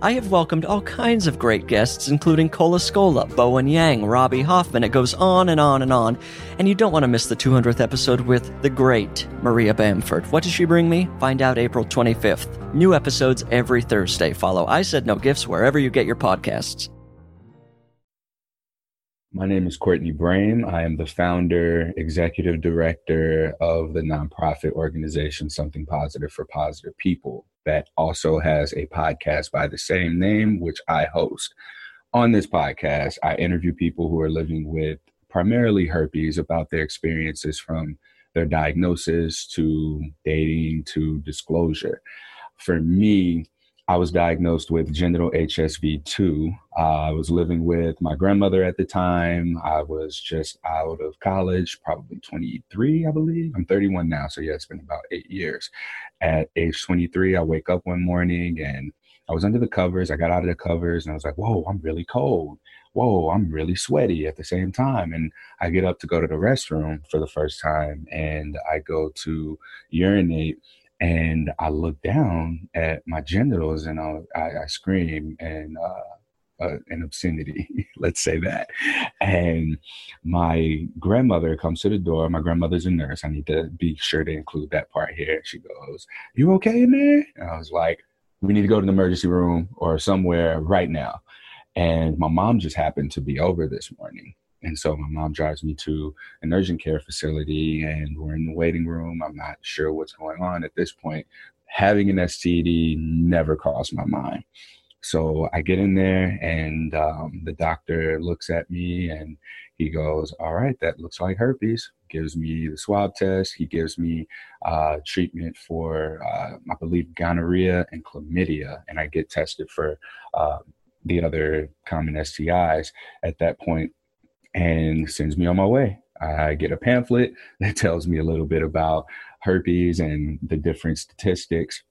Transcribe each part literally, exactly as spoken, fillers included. I have welcomed all kinds of great guests, including Cole Escola, Bowen Yang, Robbie Hoffman. It goes on and on and on. And you don't want to miss the two hundredth episode with the great Maria Bamford. What does she bring me? Find out April twenty-fifth. New episodes every Thursday. Follow I Said No Gifts wherever you get your podcasts. My name is Courtney Brame. I am the founder, executive director of the nonprofit organization Something Positive for Positive People that also has a podcast by the same name, which I host. On this podcast, I interview people who are living with primarily herpes about their experiences from their diagnosis to dating to disclosure. For me, I was diagnosed with genital H S V two. Uh, I was living with my grandmother at the time. I was just out of college, probably twenty-three, I believe. I'm thirty-one now, so yeah, it's been about eight years. At age twenty-three, I wake up one morning and I was under the covers. I got out of the covers and I was like, whoa, I'm really cold. Whoa, I'm really sweaty at the same time. And I get up to go to the restroom for the first time and I go to urinate. And I looked down at my genitals and I, I, I scream and uh, uh, an obscenity, let's say that. And my grandmother comes to the door. My grandmother's a nurse. I need to be sure to include that part here. She goes, "You okay in there?" And I was like, "We need to go to the emergency room or somewhere right now." And my mom just happened to be over this morning. And so my mom drives me to an urgent care facility and we're in the waiting room. I'm not sure what's going on at this point. Having an S T D never crossed my mind. So I get in there and um, the doctor looks at me and he goes, "All right, that looks like herpes." Gives me the swab test. He gives me uh, treatment for, uh, I believe, gonorrhea and chlamydia. And I get tested for uh, the other common S T Is at that point. And sends me on my way. I get a pamphlet that tells me a little bit about herpes and the different statistics.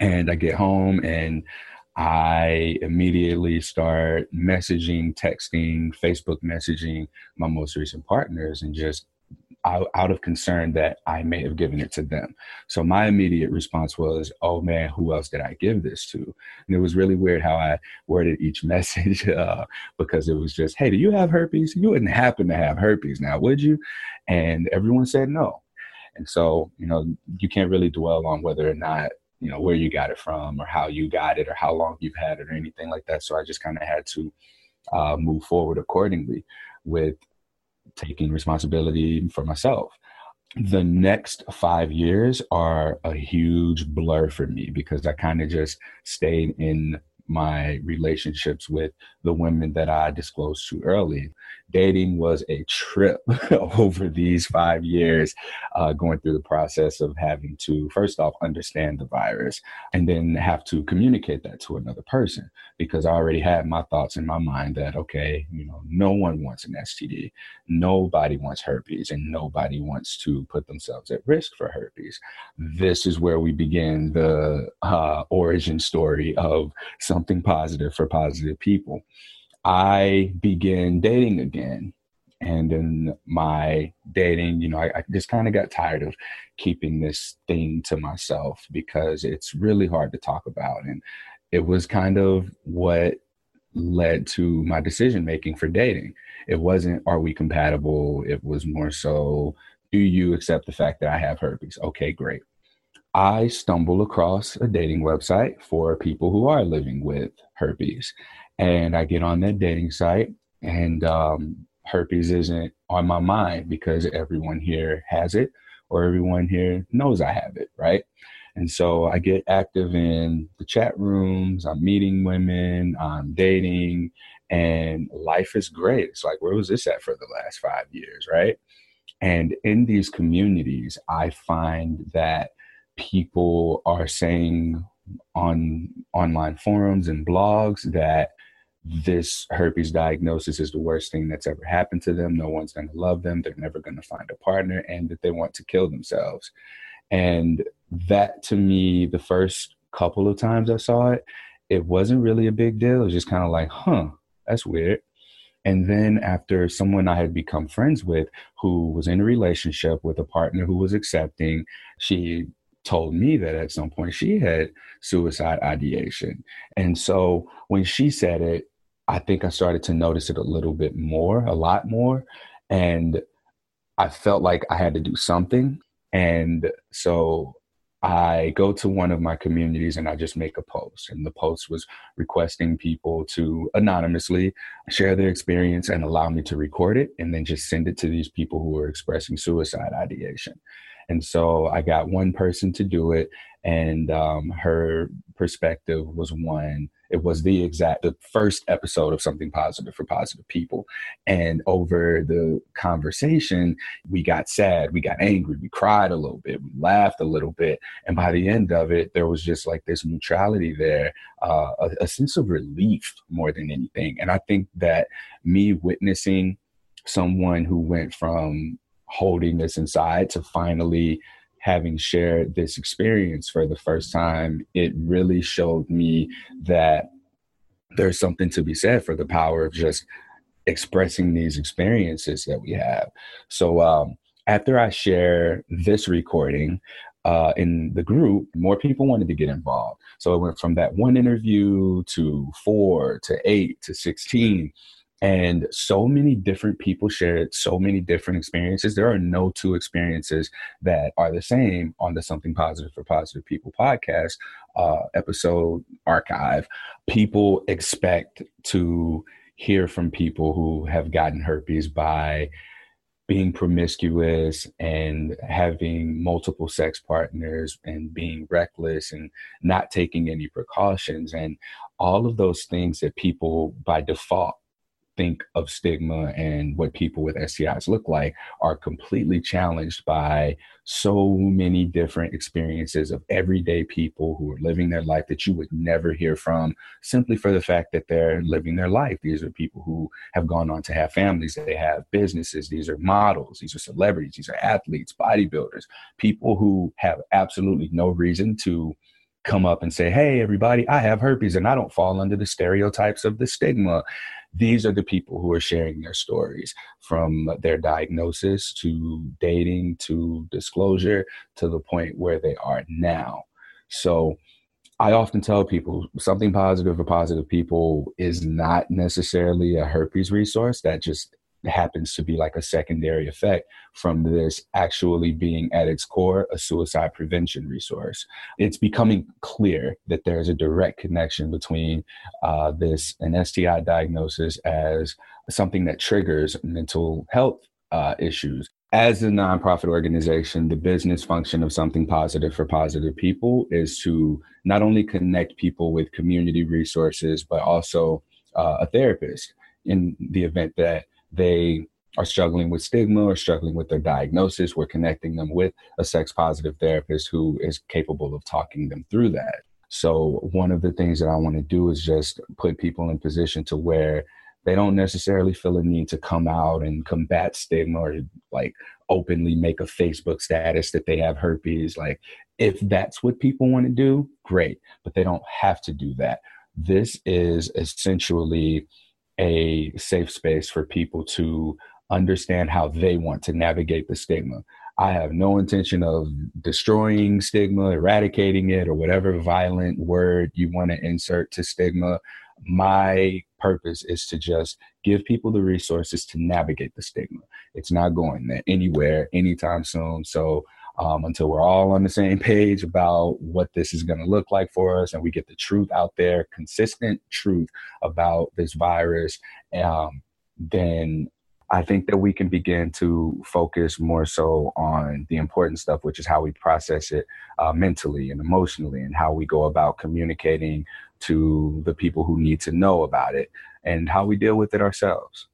And I get home and I immediately start messaging, texting, Facebook messaging my most recent partners and just out, out of concern that I may have given it to them. So my immediate response was, "Oh man, who else did I give this to?" And it was really weird how I worded each message uh, because it was just, "Hey, do you have herpes? You wouldn't happen to have herpes now, would you?" And everyone said no. And so, you know, you can't really dwell on whether or not, you know, where you got it from or how you got it or how long you've had it or anything like that. So I just kind of had to uh, move forward accordingly with taking responsibility for myself. The next five years are a huge blur for me because I kind of just stayed in my relationships with the women that I disclosed to early. Dating was a trip over these five years, uh, going through the process of having to, first off, understand the virus and then have to communicate that to another person because I already had my thoughts in my mind that, okay, you know, no one wants an S T D, nobody wants herpes, and nobody wants to put themselves at risk for herpes. This is where we begin the uh, origin story of Something Positive for Positive People. I began dating again And in my dating, you know, I, I just kind of got tired of keeping this thing to myself because it's really hard to talk about. And it was kind of what led to my decision-making for dating. It wasn't, are we compatible? It was more so, do you accept the fact that I have herpes? Okay, great. I stumble across a dating website for people who are living with herpes. And I get on that dating site, and um, herpes isn't on my mind because everyone here has it, or everyone here knows I have it, right? And so I get active in the chat rooms, I'm meeting women, I'm dating, and life is great. It's like, where was this at for the last five years, right? And in these communities, I find that people are saying on online forums and blogs that this herpes diagnosis is the worst thing that's ever happened to them. No one's going to love them. They're never going to find a partner, and that they want to kill themselves. And that, to me, the first couple of times I saw it, it wasn't really a big deal. It was just kind of like, huh, that's weird. And then after someone I had become friends with who was in a relationship with a partner who was accepting, she told me that at some point she had suicide ideation. And so when she said it, I think I started to notice it a little bit more, a lot more. And I felt like I had to do something. And so I go to one of my communities and I just make a post. And the post was requesting people to anonymously share their experience and allow me to record it and then just send it to these people who were expressing suicide ideation. And so I got one person to do it, and um, her perspective was one. It was the exact, the first episode of Something Positive for Positive People. And over the conversation, we got sad, we got angry, we cried a little bit, we laughed a little bit. And by the end of it, there was just like this neutrality there, uh, a, a sense of relief more than anything. And I think that me witnessing someone who went from holding this inside to finally having shared this experience for the first time, it really showed me that there's something to be said for the power of just expressing these experiences that we have. So um, after I share this recording uh, in the group, more people wanted to get involved. So it went from that one interview to four, to eight, to sixteen. And so many different people shared so many different experiences. There are no two experiences that are the same on the Something Positive for Positive People podcast uh, episode archive. People expect to hear from people who have gotten herpes by being promiscuous and having multiple sex partners and being reckless and not taking any precautions. And all of those things that people by default think of stigma and what people with S T Is look like are completely challenged by so many different experiences of everyday people who are living their life that you would never hear from simply for the fact that they're living their life. These are people who have gone on to have families, they have businesses, these are models, these are celebrities, these are athletes, bodybuilders, people who have absolutely no reason to come up and say, hey, everybody, I have herpes and I don't fall under the stereotypes of the stigma. These are the people who are sharing their stories, from their diagnosis to dating to disclosure to the point where they are now. So I often tell people Something Positive for Positive People is not necessarily a herpes resource. That just happens to be like a secondary effect from this actually being at its core a suicide prevention resource. It's becoming clear that there is a direct connection between uh, this an S T I diagnosis as something that triggers mental health uh, issues. As a nonprofit organization, the business function of Something Positive for Positive People is to not only connect people with community resources, but also uh, a therapist in the event that they are struggling with stigma or struggling with their diagnosis. We're connecting them with a sex positive therapist who is capable of talking them through that. So one of the things that I want to do is just put people in position to where they don't necessarily feel a need to come out and combat stigma or like openly make a Facebook status that they have herpes. Like if that's what people want to do, great, but they don't have to do that. This is essentially a safe space for people to understand how they want to navigate the stigma. I have no intention of destroying stigma, eradicating it, or whatever violent word you want to insert to stigma. My purpose is to just give people the resources to navigate the stigma. It's not going anywhere anytime soon. So um, until we're all on the same page about what this is going to look like for us, and we get the truth out there, consistent truth about this virus, um, then I think that we can begin to focus more so on the important stuff, which is how we process it uh, mentally and emotionally, and how we go about communicating to the people who need to know about it, and how we deal with it ourselves.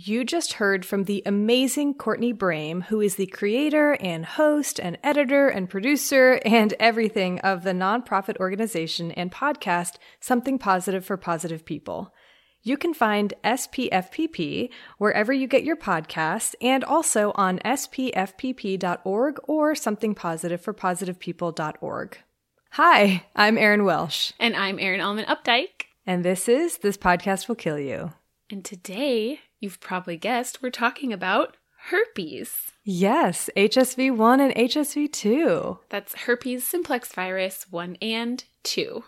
You just heard from the amazing Courtney Brame, who is the creator and host and editor and producer and everything of the nonprofit organization and podcast Something Positive for Positive People. You can find S P F P P wherever you get your podcasts, and also on S P F P P dot org or something positive for positive people dot org. Hi, I'm Erin Welsh. And I'm Erin Allman-Updike. And this is This Podcast Will Kill You. And today, you've probably guessed, we're talking about herpes. Yes, H S V one and H S V two. That's herpes simplex virus one and two.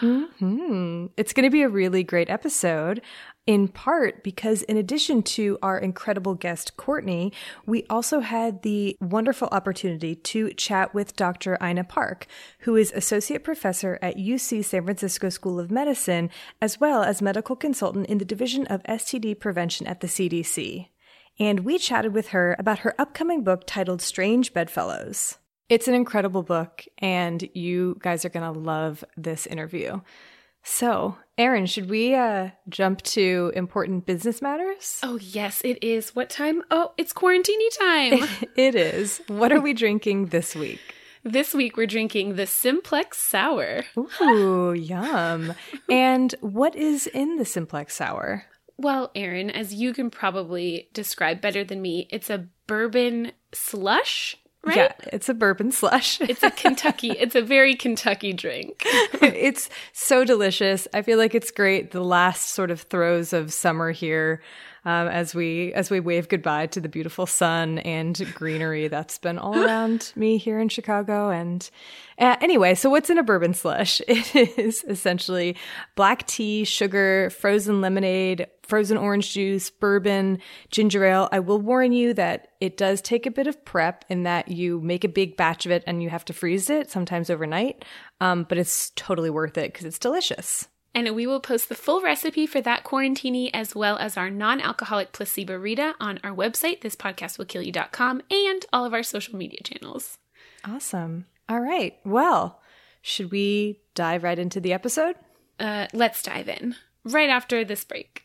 Mm-hmm. It's going to be a really great episode, in part because in addition to our incredible guest, Courtney, we also had the wonderful opportunity to chat with Doctor Ina Park, who is associate professor at U C San Francisco School of Medicine, as well as medical consultant in the Division of S T D Prevention at the C D C. And we chatted with her about her upcoming book titled Strange Bedfellows. It's an incredible book, and you guys are going to love this interview. So, Erin, should we uh, jump to important business matters? Oh, yes, it is. What time? Oh, it's quarantini time. It is. What are we drinking this week? This week, we're drinking the Simplex Sour. Ooh, yum. And what is in the Simplex Sour? Well, Erin, as you can probably describe better than me, it's a bourbon slush. Right? Yeah, it's a bourbon slush. It's a Kentucky, it's a very Kentucky drink. It's so delicious. I feel like it's great. The last sort of throes of summer here, um, as we as we wave goodbye to the beautiful sun and greenery that's been all around me here in Chicago. And uh, anyway, so what's in a bourbon slush? It is essentially black tea, sugar, frozen lemonade, frozen orange juice, bourbon, ginger ale. I will warn you that it does take a bit of prep, in that you make a big batch of it and you have to freeze it sometimes overnight. Um, but it's totally worth it because it's delicious. And we will post the full recipe for that quarantini, as well as our non-alcoholic placebo rita, on our website, this podcast will kill you dot com, and all of our social media channels. Awesome. All right. Well, should we dive right into the episode? Uh, let's dive in right after this break.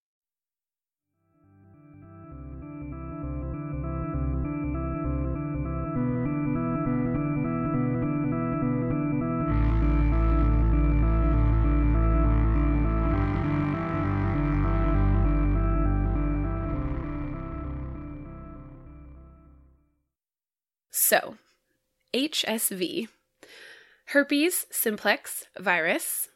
So, H S V, herpes simplex virus.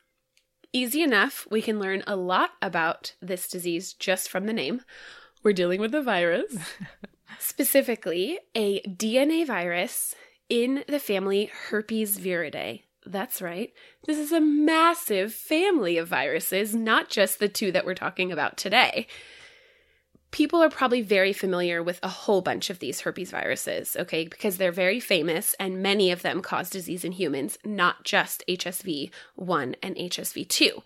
Easy enough, we can learn a lot about this disease just from the name. We're dealing with a virus, specifically a D N A virus in the family herpes viridae. That's right. This is a massive family of viruses, not just the two that we're talking about today. People are probably very familiar with a whole bunch of these herpes viruses, okay, because they're very famous and many of them cause disease in humans, not just H S V one and H S V two.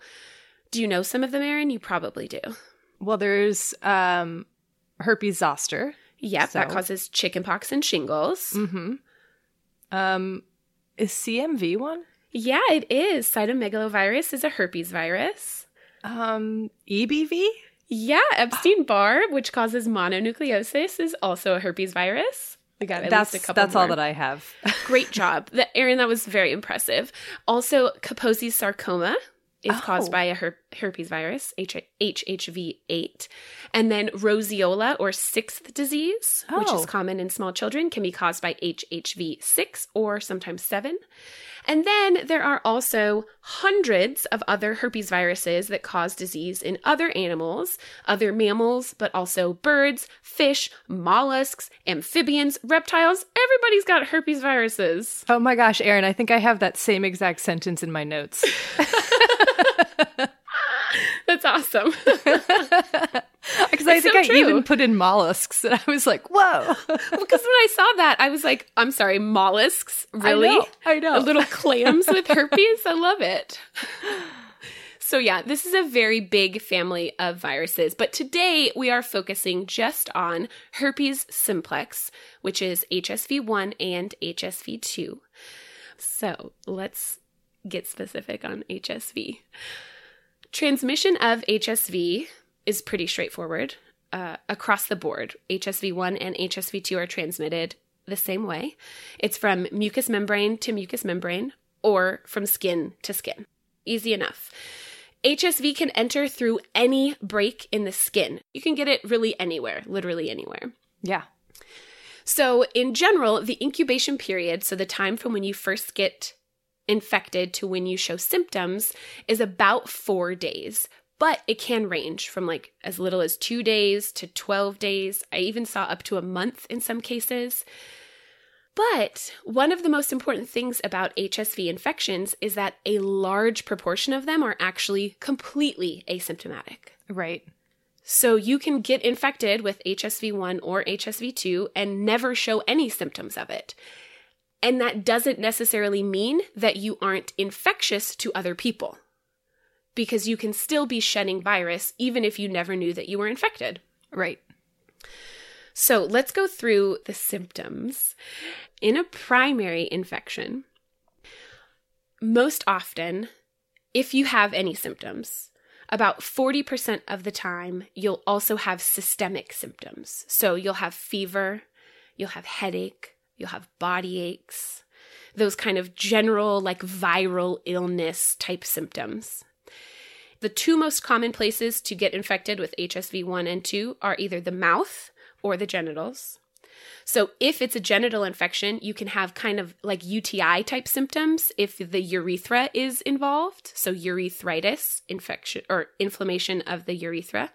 Do you know some of them, Erin? You probably do. Well, there's um, herpes zoster. Yep, so. That causes chickenpox and shingles. Mm-hmm. Um, is C M V one? Yeah, it is. Cytomegalovirus is a herpes virus. Um, E B V? Yeah, Epstein-Barr, which causes mononucleosis, is also a herpes virus. I got at that's, least a couple That's more. All that I have. Great job. That, Erin, that was very impressive. Also, Kaposi's sarcoma is oh. caused by a her- herpes virus, H H V eight. And then roseola, or sixth disease, oh. which is common in small children, can be caused by H H V six or sometimes seven. And then there are also hundreds of other herpes viruses that cause disease in other animals, other mammals, but also birds, fish, mollusks, amphibians, reptiles. Everybody's got herpes viruses. Oh my gosh, Erin, I think I have that same exact sentence in my notes. That's awesome. Because I think so I true. even put in mollusks, and I was like, whoa. Because well, when I saw that, I was like, I'm sorry, mollusks? Really? I know. I know. A little clams with herpes? I love it. So yeah, this is a very big family of viruses. But today, we are focusing just on herpes simplex, which is H S V one and H S V two. So let's get specific on H S V. Transmission of H S V is pretty straightforward uh, across the board. H S V one and H S V two are transmitted the same way. It's from mucous membrane to mucous membrane or from skin to skin. Easy enough. H S V can enter through any break in the skin. You can get it really anywhere, literally anywhere. Yeah. So in general, the incubation period, so the time from when you first get infected to when you show symptoms is about four days, but it can range from like as little as two days to twelve days. I even saw up to a month in some cases. But one of the most important things about H S V infections is that a large proportion of them are actually completely asymptomatic. Right. So you can get infected with H S V one or H S V two and never show any symptoms of it. And that doesn't necessarily mean that you aren't infectious to other people, because you can still be shedding virus even if you never knew that you were infected. Right. So let's go through the symptoms. In a primary infection, most often, if you have any symptoms, about forty percent of the time, you'll also have systemic symptoms. So you'll have fever, you'll have headache, you'll have body aches, those kind of general like viral illness type symptoms. The two most common places to get infected with H S V one and two are either the mouth or the genitals. So if it's a genital infection, you can have kind of like U T I type symptoms if the urethra is involved. So urethritis, infection or inflammation of the urethra.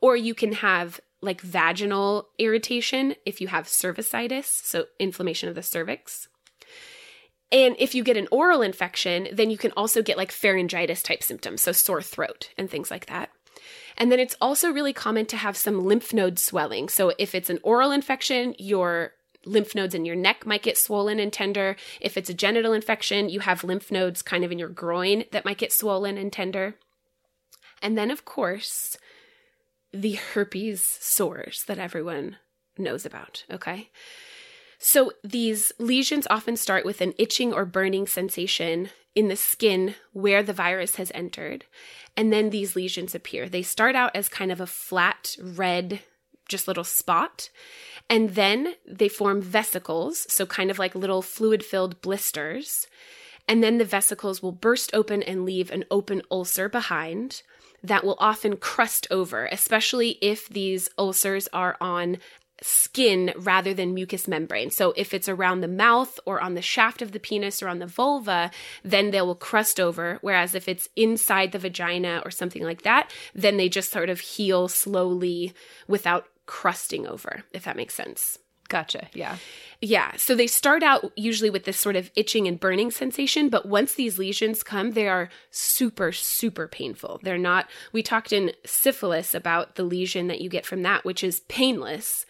Or you can have like vaginal irritation if you have cervicitis, so inflammation of the cervix. And if you get an oral infection, then you can also get like pharyngitis type symptoms, so sore throat and things like that. And then it's also really common to have some lymph node swelling. So if it's an oral infection, your lymph nodes in your neck might get swollen and tender. If it's a genital infection, you have lymph nodes kind of in your groin that might get swollen and tender. And then, of course, the herpes sores that everyone knows about, okay? So these lesions often start with an itching or burning sensation in the skin where the virus has entered. And then these lesions appear. They start out as kind of a flat red, just little spot. And then they form vesicles, so kind of like little fluid-filled blisters. And then the vesicles will burst open and leave an open ulcer behind that will often crust over, especially if these ulcers are on skin rather than mucous membrane. So if it's around the mouth or on the shaft of the penis or on the vulva, then they will crust over. Whereas if it's inside the vagina or something like that, then they just sort of heal slowly without crusting over, if that makes sense. Gotcha. Yeah. Yeah. So they start out usually with this sort of itching and burning sensation, but once these lesions come, they are super, super painful. They're not, we talked in syphilis about the lesion that you get from that, which is painless.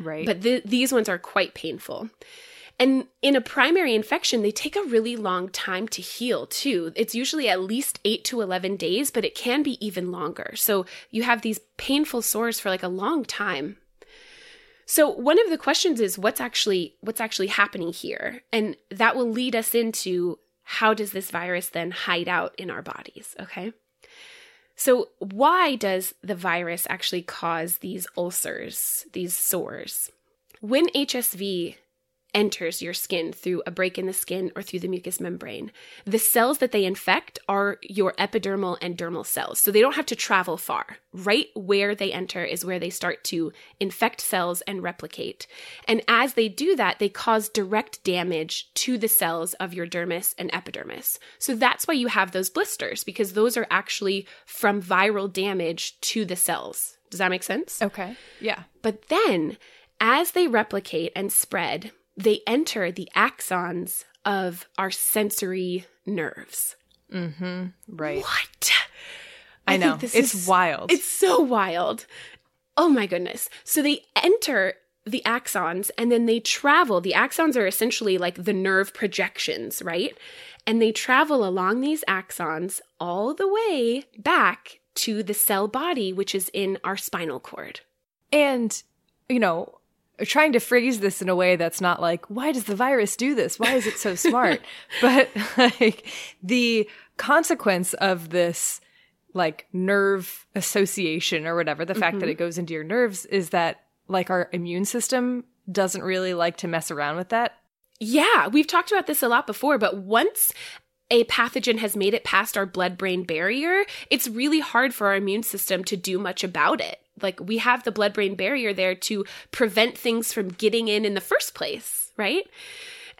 Right. But th- these ones are quite painful. And in a primary infection, they take a really long time to heal too. It's usually at least eight to eleven days, but it can be even longer. So you have these painful sores for like a long time. So one of the questions is what's actually what's actually happening here? And that will lead us into how does this virus then hide out in our bodies, okay? So why does the virus actually cause these ulcers, these sores? When H S V enters your skin through a break in the skin or through the mucous membrane, the cells that they infect are your epidermal and dermal cells. So they don't have to travel far. Right where they enter is where they start to infect cells and replicate. And as they do that, they cause direct damage to the cells of your dermis and epidermis. So that's why you have those blisters, because those are actually from viral damage to the cells. Does that make sense? Okay. Yeah. But then as they replicate and spread, they enter the axons of our sensory nerves. Mm-hmm. Right. What? I, I know. Think this it's is, wild. It's so wild. Oh my goodness. So they enter the axons and then they travel. The axons are essentially like the nerve projections, right? And they travel along these axons all the way back to the cell body, which is in our spinal cord. And, you know, trying to phrase this in a way that's not like, why does the virus do this? Why is it so smart? But like the consequence of this like nerve association or whatever, the mm-hmm. fact that it goes into your nerves is that like our immune system doesn't really like to mess around with that. Yeah, we've talked about this a lot before, but once a pathogen has made it past our blood-brain barrier, it's really hard for our immune system to do much about it. Like we have the blood-brain barrier there to prevent things from getting in in the first place, right?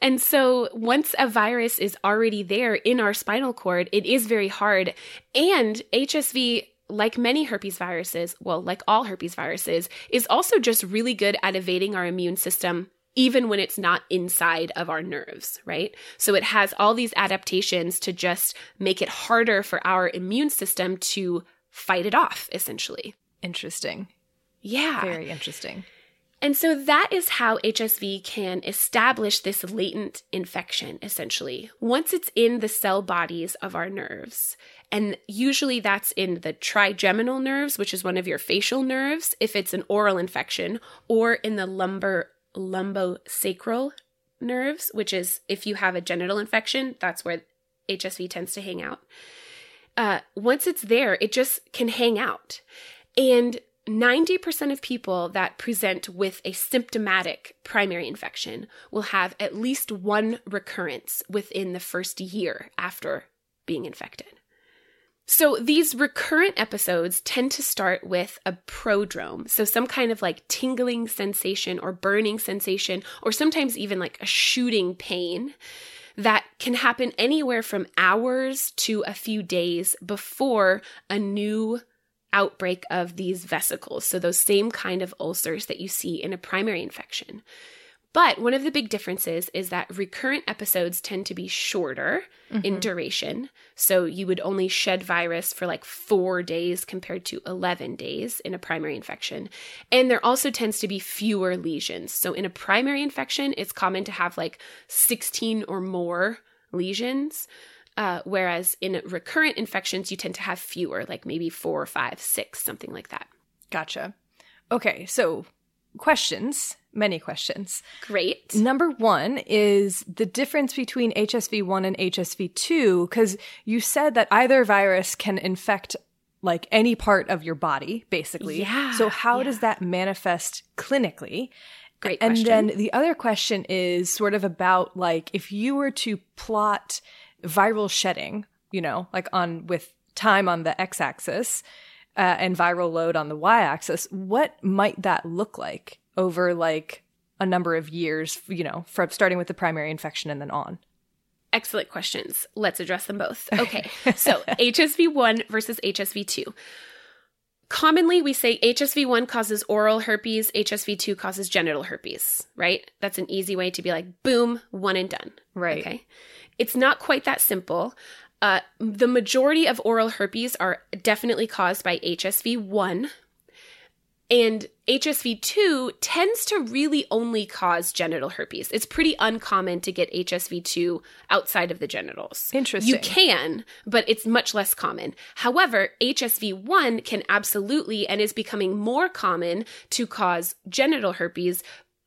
And so once a virus is already there in our spinal cord, it is very hard. And H S V, like many herpes viruses, well, like all herpes viruses, is also just really good at evading our immune system even when it's not inside of our nerves, right? So it has all these adaptations to just make it harder for our immune system to fight it off, essentially. Interesting. Yeah. Very interesting. And so that is how H S V can establish this latent infection, essentially. Once it's in the cell bodies of our nerves, and usually that's in the trigeminal nerves, which is one of your facial nerves, if it's an oral infection, or in the lumbar lumbosacral nerves, which is if you have a genital infection, that's where H S V tends to hang out. Uh, once it's there, it just can hang out. And ninety percent of people that present with a symptomatic primary infection will have at least one recurrence within the first year after being infected. So these recurrent episodes tend to start with a prodrome, so some kind of like tingling sensation or burning sensation, or sometimes even like a shooting pain that can happen anywhere from hours to a few days before a new outbreak of these vesicles, so those same kind of ulcers that you see in a primary infection. But one of the big differences is that recurrent episodes tend to be shorter mm-hmm. in duration. So you would only shed virus for like four days compared to eleven days in a primary infection. And there also tends to be fewer lesions. So in a primary infection, it's common to have like sixteen or more lesions. Uh, whereas in recurrent infections, you tend to have fewer, like maybe four or five, six, something like that. Gotcha. Okay, so questions, many questions. Great. Number one is the difference between H S V one and H S V two, because you said that either virus can infect like any part of your body, basically. Yeah. So how yeah. does that manifest clinically? Great question. And then the other question is sort of about like if you were to plot viral shedding, you know, like on with time on the x-axis uh, and viral load on the y-axis, what might that look like over like a number of years, you know, from starting with the primary infection and then on? Excellent questions. Let's address them both. Okay. So H S V one versus H S V two. Commonly, we say H S V one causes oral herpes, H S V two causes genital herpes, right? That's an easy way to be like, boom, one and done. Right. Okay. It's not quite that simple. Uh, the majority of oral herpes are definitely caused by H S V one. And H S V two tends to really only cause genital herpes. It's pretty uncommon to get H S V two outside of the genitals. Interesting. You can, but it's much less common. However, H S V one can absolutely and is becoming more common to cause genital herpes,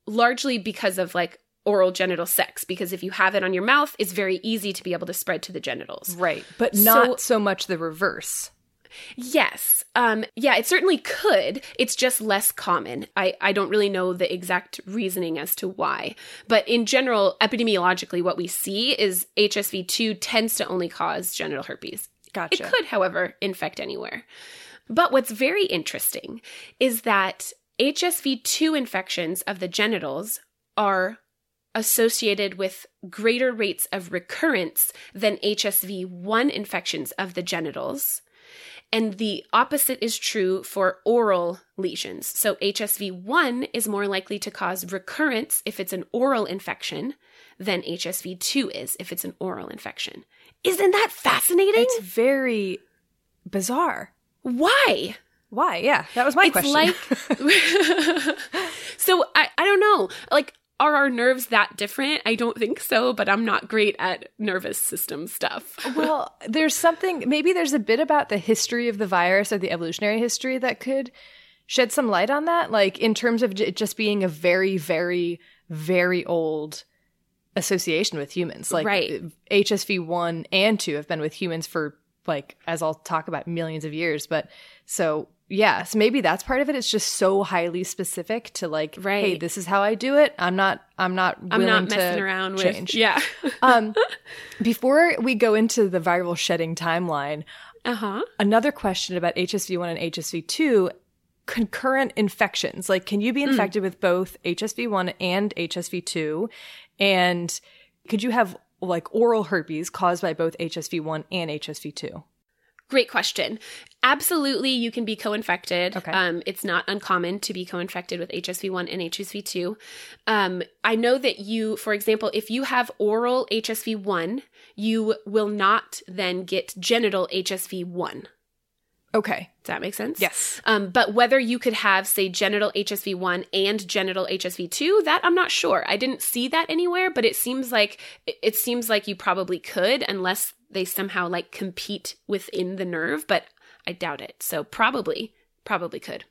largely because of like oral genital sex, because if you have it on your mouth, it's very easy to be able to spread to the genitals. Right. But not so, so much the reverse. Yes. Um, yeah, it certainly could. It's just less common. I, I don't really know the exact reasoning as to why. But in general, epidemiologically, what we see is H S V two tends to only cause genital herpes. Gotcha. It could, however, infect anywhere. But what's very interesting is that H S V two infections of the genitals are associated with greater rates of recurrence than H S V one infections of the genitals. And the opposite is true for oral lesions. So H S V one is more likely to cause recurrence if it's an oral infection than H S V two is if it's an oral infection. Isn't that fascinating? It's very bizarre. Why? Why? Yeah, that was my it's question. It's like, so I, I don't know. Like, are our nerves that different? I don't think so, but I'm not great at nervous system stuff. Well, there's something, maybe there's a bit about the history of the virus or the evolutionary history that could shed some light on that, like in terms of it just being a very, very, very old association with humans. Like right. H S V one and two have been with humans for like, as I'll talk about, millions of years. But so... yeah, so maybe that's part of it. It's just so highly specific to like, right. hey, this is how I do it. I'm not, I'm not, willing I'm not messing to around change. With. Yeah. um, before we go into the viral shedding timeline, uh-huh. another question about H S V one and H S V two: concurrent infections. Like, can you be infected mm. with both H S V one and H S V two, and could you have like oral herpes caused by both H S V one and H S V two? Great question. Absolutely, you can be co-infected. Okay. Um, it's not uncommon to be co-infected with H S V one and H S V two. Um, I know that you, for example, if you have oral H S V one, you will not then get genital H S V one. Okay. Does that make sense? Yes. Um, but whether you could have, say, genital H S V one and genital H S V two, that I'm not sure. I didn't see that anywhere, but it seems like it seems like you probably could, unless they somehow like compete within the nerve. But I doubt it. So probably, probably could.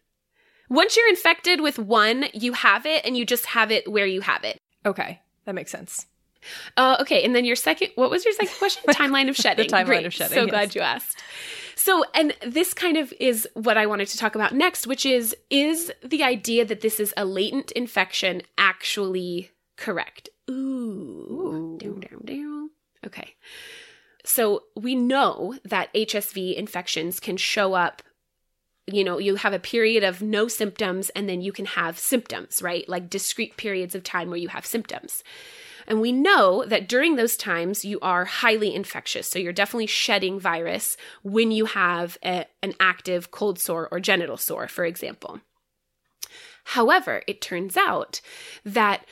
Once you're infected with one, you have it, and you just have it where you have it. Okay, that makes sense. Uh, okay, and then your second, what was your second question? Timeline of shedding. The timeline Great. Of shedding. So yes. Glad you asked. So, and this kind of is what I wanted to talk about next, which is, is the idea that this is a latent infection actually correct? Ooh. Ooh. Down, down, down. Okay. So we know that H S V infections can show up, you know, you have a period of no symptoms, and then you can have symptoms, right? Like discrete periods of time where you have symptoms. And we know that during those times, you are highly infectious. So you're definitely shedding virus when you have a, an active cold sore or genital sore, for example. However, it turns out that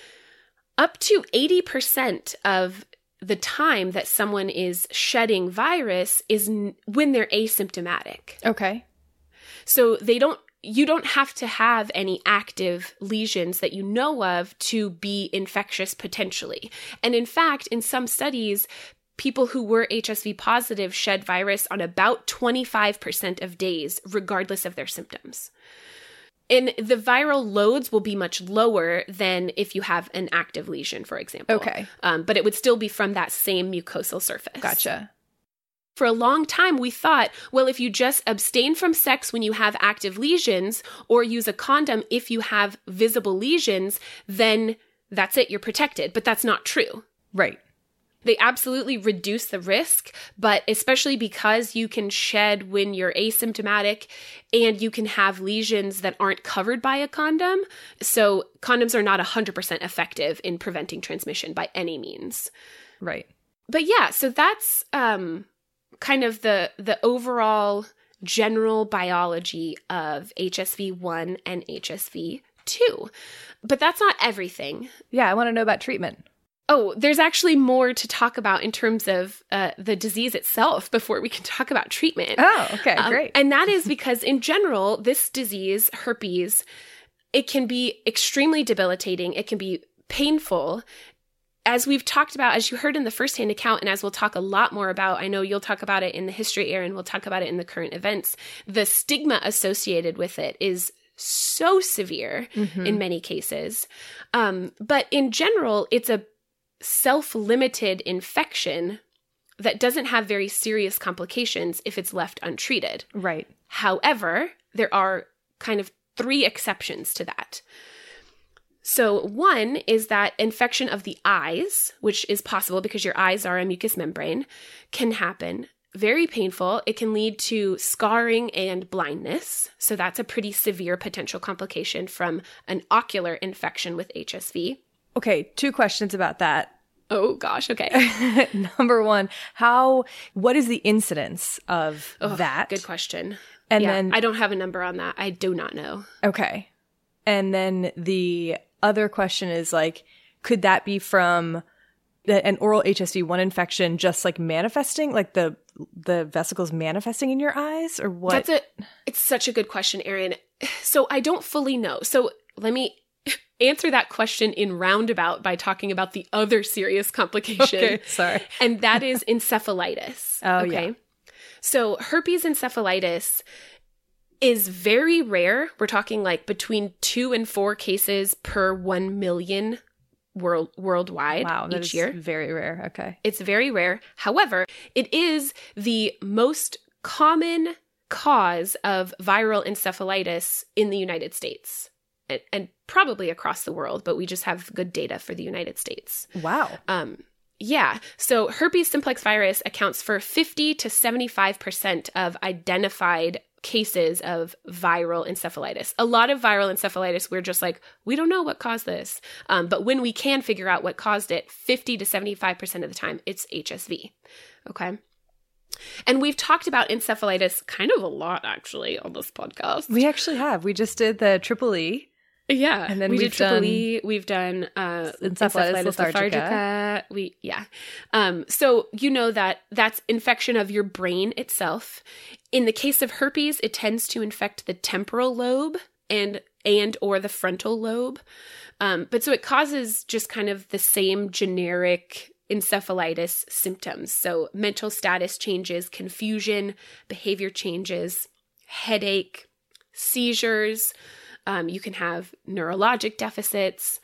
up to eighty percent of the time that someone is shedding virus is n- when they're asymptomatic. Okay. So they don't, you don't have to have any active lesions that you know of to be infectious potentially. And in fact, in some studies, people who were H S V positive shed virus on about twenty-five percent of days, regardless of their symptoms. And the viral loads will be much lower than if you have an active lesion, for example. Okay. Um, but it would still be from that same mucosal surface. Gotcha. For a long time, we thought, well, if you just abstain from sex when you have active lesions or use a condom if you have visible lesions, then that's it, you're protected. But that's not true. Right. They absolutely reduce the risk, but especially because you can shed when you're asymptomatic and you can have lesions that aren't covered by a condom. So condoms are not one hundred percent effective in preventing transmission by any means. Right. But yeah, so that's um, kind of the the overall general biology of H S V one and H S V two. But that's not everything. Yeah, I want to know about treatment. Oh, there's actually more to talk about in terms of uh, the disease itself before we can talk about treatment. Oh, okay, great. Um, and that is because in general, this disease, herpes, it can be extremely debilitating. It can be painful. As we've talked about, as you heard in the firsthand account, and as we'll talk a lot more about, I know you'll talk about it in the history, Erin, we'll talk about it in the current events, the stigma associated with it is so severe mm-hmm. in many cases. Um, but in general, it's a self-limited infection that doesn't have very serious complications if it's left untreated. Right. However, there are kind of three exceptions to that. So one is that infection of the eyes, which is possible because your eyes are a mucous membrane, can happen. Very painful. It can lead to scarring and blindness. So that's a pretty severe potential complication from an ocular infection with H S V. Okay, two questions about that. Oh gosh, okay. Number one, how what is the incidence of oh, that? Good question. And yeah, then I don't have a number on that. I do not know. Okay. And then the other question is like, could that be from an oral H S V one infection just like manifesting, like the the vesicles manifesting in your eyes or what? That's a it's such a good question, Erin. So I don't fully know. So let me answer that question in roundabout by talking about the other serious complication. Okay, sorry. And that is encephalitis. Oh, okay. Yeah. So herpes encephalitis is very rare. We're talking like between two and four cases per one million world worldwide wow, that each is year. Very rare. Okay. It's very rare. However, it is the most common cause of viral encephalitis in the United States. And probably across the world, but we just have good data for the United States. Wow. Um, yeah. So herpes simplex virus accounts for fifty to seventy-five percent of identified cases of viral encephalitis. A lot of viral encephalitis, we're just like, we don't know what caused this. Um, but when we can figure out what caused it, fifty to seventy-five percent of the time, it's H S V. Okay. And we've talked about encephalitis kind of a lot, actually, on this podcast. We actually have. We just did the triple E. Yeah, and then we did triple E. We've done uh, encephalitis, encephalitis lethargica. lethargica. We yeah. Um, so you know that that's infection of your brain itself. In the case of herpes, it tends to infect the temporal lobe and and or the frontal lobe. Um, but so it causes just kind of the same generic encephalitis symptoms. So mental status changes, confusion, behavior changes, headache, seizures. Um, you can have neurologic deficits.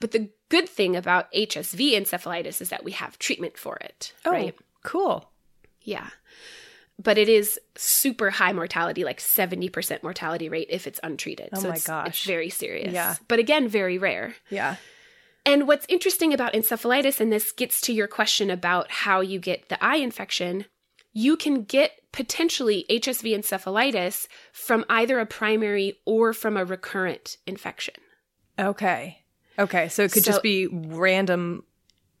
But the good thing about H S V encephalitis is that we have treatment for it. Oh, right? Cool. Yeah. But it is super high mortality, like seventy percent mortality rate if it's untreated. Oh, so my it's, gosh. It's very serious. Yeah. But again, very rare. Yeah. And what's interesting about encephalitis, and this gets to your question about how you get the eye infection, you can get potentially H S V encephalitis from either a primary or from a recurrent infection. Okay. Okay. So it could so, just be random.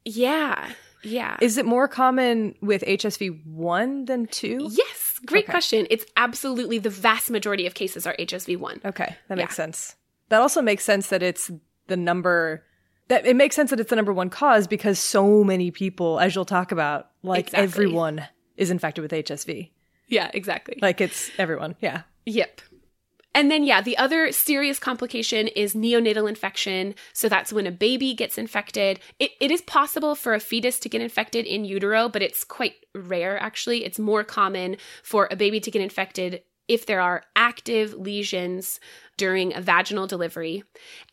Yeah. Yeah. Is it more common with H S V one than two? Yes. Great okay. question. It's absolutely the vast majority of cases are H S V one. Okay. That makes yeah. sense. That also makes sense that it's the number that it makes sense that it's the number one cause because so many people, as you'll talk about, like exactly. everyone is infected with H S V. Yeah, exactly. Like it's everyone. Yeah. Yep. And then, yeah, the other serious complication is neonatal infection. So that's when a baby gets infected. It, it is possible for a fetus to get infected in utero, but it's quite rare, actually. It's more common for a baby to get infected if there are active lesions during a vaginal delivery.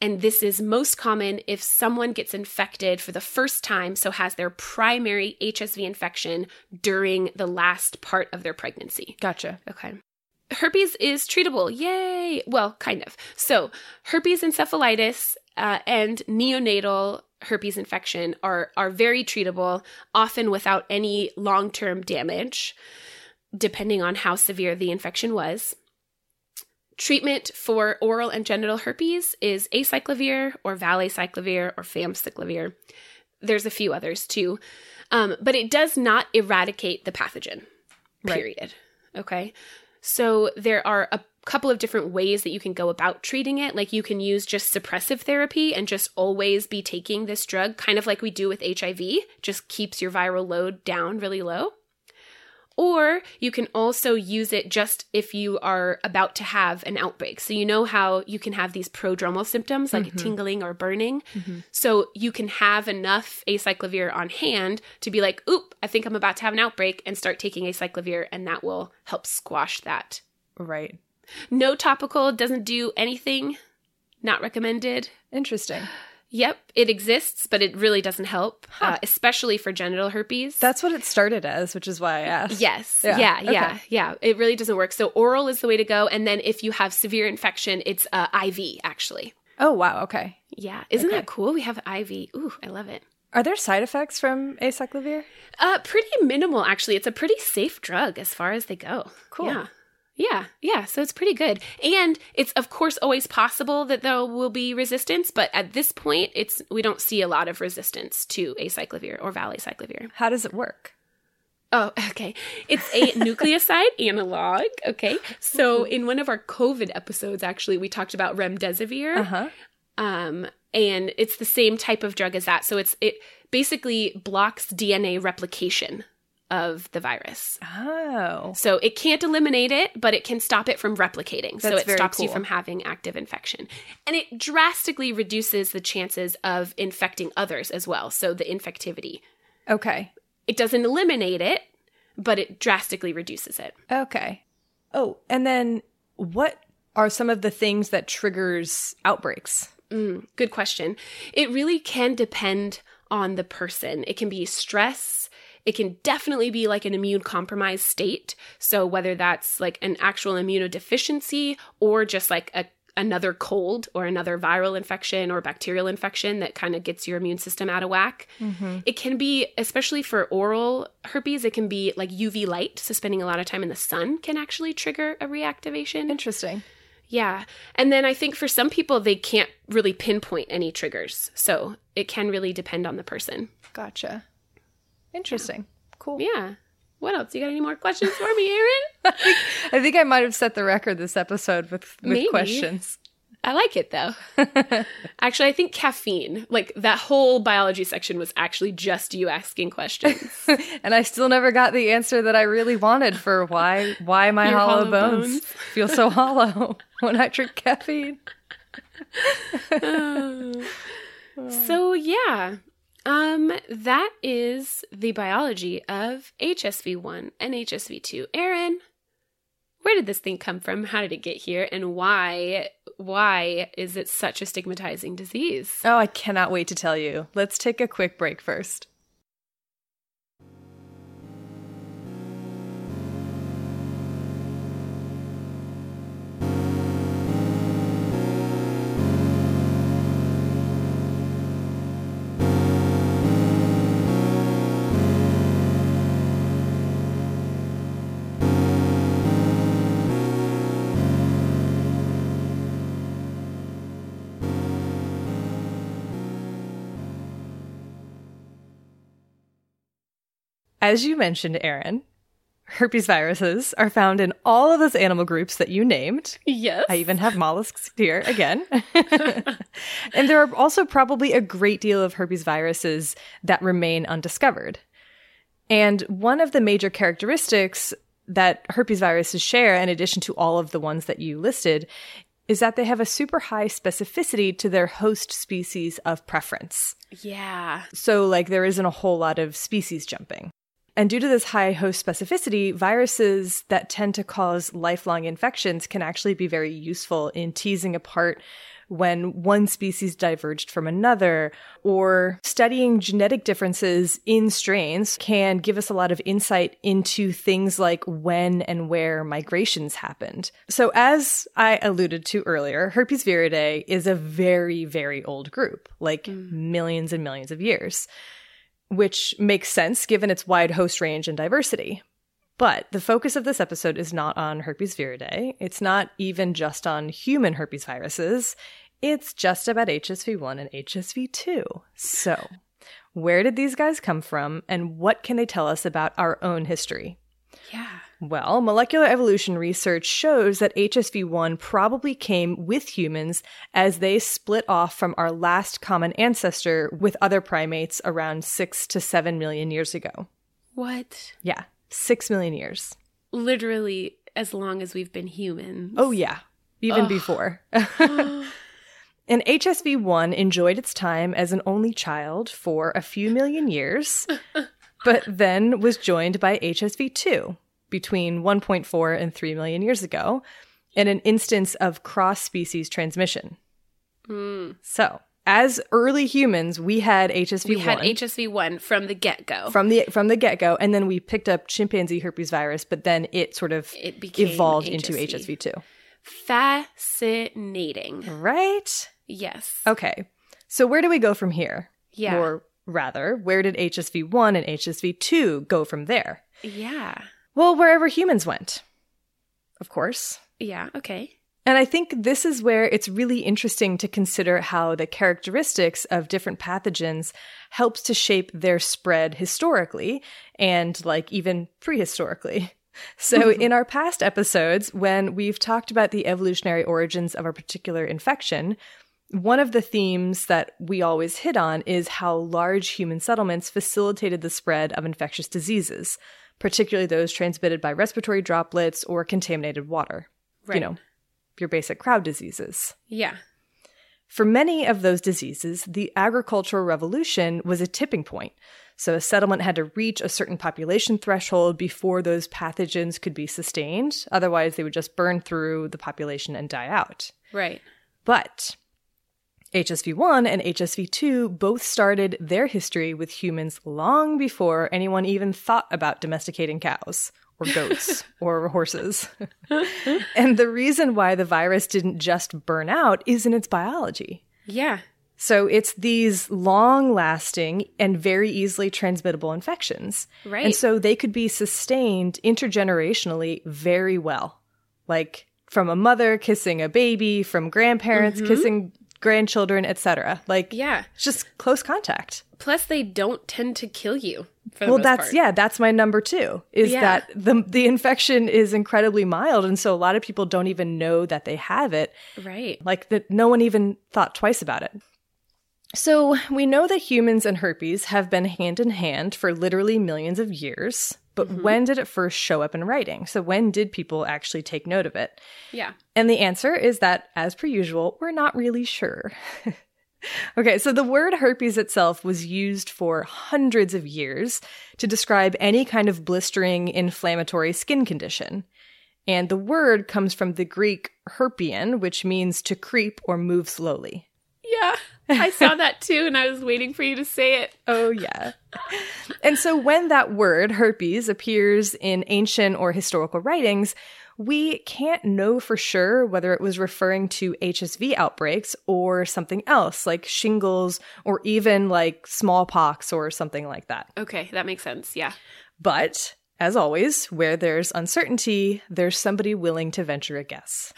And this is most common if someone gets infected for the first time, so has their primary H S V infection during the last part of their pregnancy. Gotcha. Okay. Herpes is treatable. Yay! Well, kind of. So herpes encephalitis uh, and neonatal herpes infection are, are very treatable, often without any long-term damage, depending on how severe the infection was. Treatment for oral and genital herpes is acyclovir or valacyclovir or famciclovir. There's a few others too. Um, but it does not eradicate the pathogen, period. Right. Okay. So there are a couple of different ways that you can go about treating it. Like you can use just suppressive therapy and just always be taking this drug, kind of like we do with H I V, just keeps your viral load down really low. Or you can also use it just if you are about to have an outbreak. So you know how you can have these prodromal symptoms like mm-hmm. tingling or burning. Mm-hmm. So you can have enough acyclovir on hand to be like, oop, I think I'm about to have an outbreak, and start taking acyclovir, and that will help squash that. Right. No topical, doesn't do anything, not recommended. Interesting. Yep, it exists, but it really doesn't help, huh. uh, especially for genital herpes. That's what it started as, which is why I asked. Yes, yeah, yeah, okay. yeah, yeah. It really doesn't work. So oral is the way to go. And then if you have severe infection, it's uh, I V, actually. Oh, wow, okay. Yeah, isn't okay. that cool? We have I V. Ooh, I love it. Are there side effects from acyclovir? Uh, pretty minimal, actually. It's a pretty safe drug as far as they go. Cool. Yeah. Yeah, yeah. So it's pretty good. And it's, of course, always possible that there will be resistance. But at this point, it's we don't see a lot of resistance to acyclovir or valacyclovir. How does it work? Oh, okay. It's a nucleoside analog. Okay. So in one of our COVID episodes, actually, we talked about remdesivir. Uh-huh. Um, and it's the same type of drug as that. So it's it basically blocks D N A replication of the virus. Oh. So it can't eliminate it, but it can stop it from replicating. That's so it stops cool. you from having active infection. And it drastically reduces the chances of infecting others as well. So the infectivity. Okay. It doesn't eliminate it, but it drastically reduces it. Okay. Oh, and then what are some of the things that triggers outbreaks? Mm, good question. It really can depend on the person. It can be stress. It can definitely be like an immune compromised state. So whether that's like an actual immunodeficiency or just like a, another cold or another viral infection or bacterial infection that kind of gets your immune system out of whack. Mm-hmm. It can be, especially for oral herpes, it can be like U V light. So spending a lot of time in the sun can actually trigger a reactivation. Interesting. Yeah. And then I think for some people, they can't really pinpoint any triggers. So it can really depend on the person. Gotcha. Interesting. Yeah. Cool. Yeah. What else? You got any more questions for me, Erin? I think I might have set the record this episode with, with Maybe. questions. I like it, though. Actually, I think caffeine, like that whole biology section was actually just you asking questions. And I still never got the answer that I really wanted for why why my Your hollow, hollow bones, bones feel so hollow when I drink caffeine. oh. Oh. So, yeah. Um, that is the biology of H S V one and H S V two. Erin, where did this thing come from? How did it get here? And why, why is it such a stigmatizing disease? Oh, I cannot wait to tell you. Let's take a quick break first. As you mentioned, Erin, herpes viruses are found in all of those animal groups that you named. Yes. I even have mollusks here again. And there are also probably a great deal of herpes viruses that remain undiscovered. And one of the major characteristics that herpes viruses share, in addition to all of the ones that you listed, is that they have a super high specificity to their host species of preference. Yeah. So, like, there isn't a whole lot of species jumping. And due to this high host specificity, viruses that tend to cause lifelong infections can actually be very useful in teasing apart when one species diverged from another, or studying genetic differences in strains can give us a lot of insight into things like when and where migrations happened. So as I alluded to earlier, herpes viridae is a very, very old group, like mm. millions and millions of years, which makes sense given its wide host range and diversity. But the focus of this episode is not on herpes viridae. It's not even just on human herpes viruses. It's just about H S V one and H S V two. So, where did these guys come from, and what can they tell us about our own history? Yeah. Well, molecular evolution research shows that H S V one probably came with humans as they split off from our last common ancestor with other primates around six to seven million years ago. What? Yeah. Six million years. Literally as long as we've been humans. Oh, yeah. Even Ugh. before. And H S V one enjoyed its time as an only child for a few million years, but then was joined by H S V two between one point four and three million years ago in an instance of cross-species transmission. Mm. So, as early humans, we had H S V one. We had H S V one from the get-go. From the from the get-go. And then we picked up chimpanzee herpes virus, but then it sort of it became evolved H S V. Into H S V two. Fascinating. Right? Yes. Okay. So where do we go from here? Yeah. Or rather, where did H S V one and H S V two go from there? Yeah. Well, wherever humans went, of course. Yeah. Okay. And I think this is where it's really interesting to consider how the characteristics of different pathogens helps to shape their spread historically and, like, even prehistorically. So in our past episodes, when we've talked about the evolutionary origins of a particular infection, one of the themes that we always hit on is how large human settlements facilitated the spread of infectious diseases, particularly those transmitted by respiratory droplets or contaminated water. Right. You know, your basic crowd diseases. Yeah. For many of those diseases, the agricultural revolution was a tipping point. So a settlement had to reach a certain population threshold before those pathogens could be sustained. Otherwise, they would just burn through the population and die out. Right. But H S V one and H S V two both started their history with humans long before anyone even thought about domesticating cows. Or goats or horses. And the reason why the virus didn't just burn out is in its biology. Yeah. So it's these long-lasting and very easily transmittable infections. Right. And so they could be sustained intergenerationally very well. Like from a mother kissing a baby, from grandparents mm-hmm. kissing grandchildren, et cetera. Like, yeah. It's just close contact. Plus, they don't tend to kill you. For the well, most that's part. yeah, that's my number two. Is yeah. that the the infection is incredibly mild, and so a lot of people don't even know that they have it. Right, like that, no one even thought twice about it. So we know that humans and herpes have been hand in hand for literally millions of years. But mm-hmm. when did it first show up in writing? So when did people actually take note of it? Yeah. And the answer is that, as per usual, we're not really sure. Okay, so the word herpes itself was used for hundreds of years to describe any kind of blistering, inflammatory skin condition. And the word comes from the Greek herpion, which means to creep or move slowly. Yeah, I saw that too, and I was waiting for you to say it. Oh, yeah. And so when that word, herpes, appears in ancient or historical writings, we can't know for sure whether it was referring to H S V outbreaks or something else, like shingles or even like smallpox or something like that. Okay, that makes sense, yeah. But as always, where there's uncertainty, there's somebody willing to venture a guess.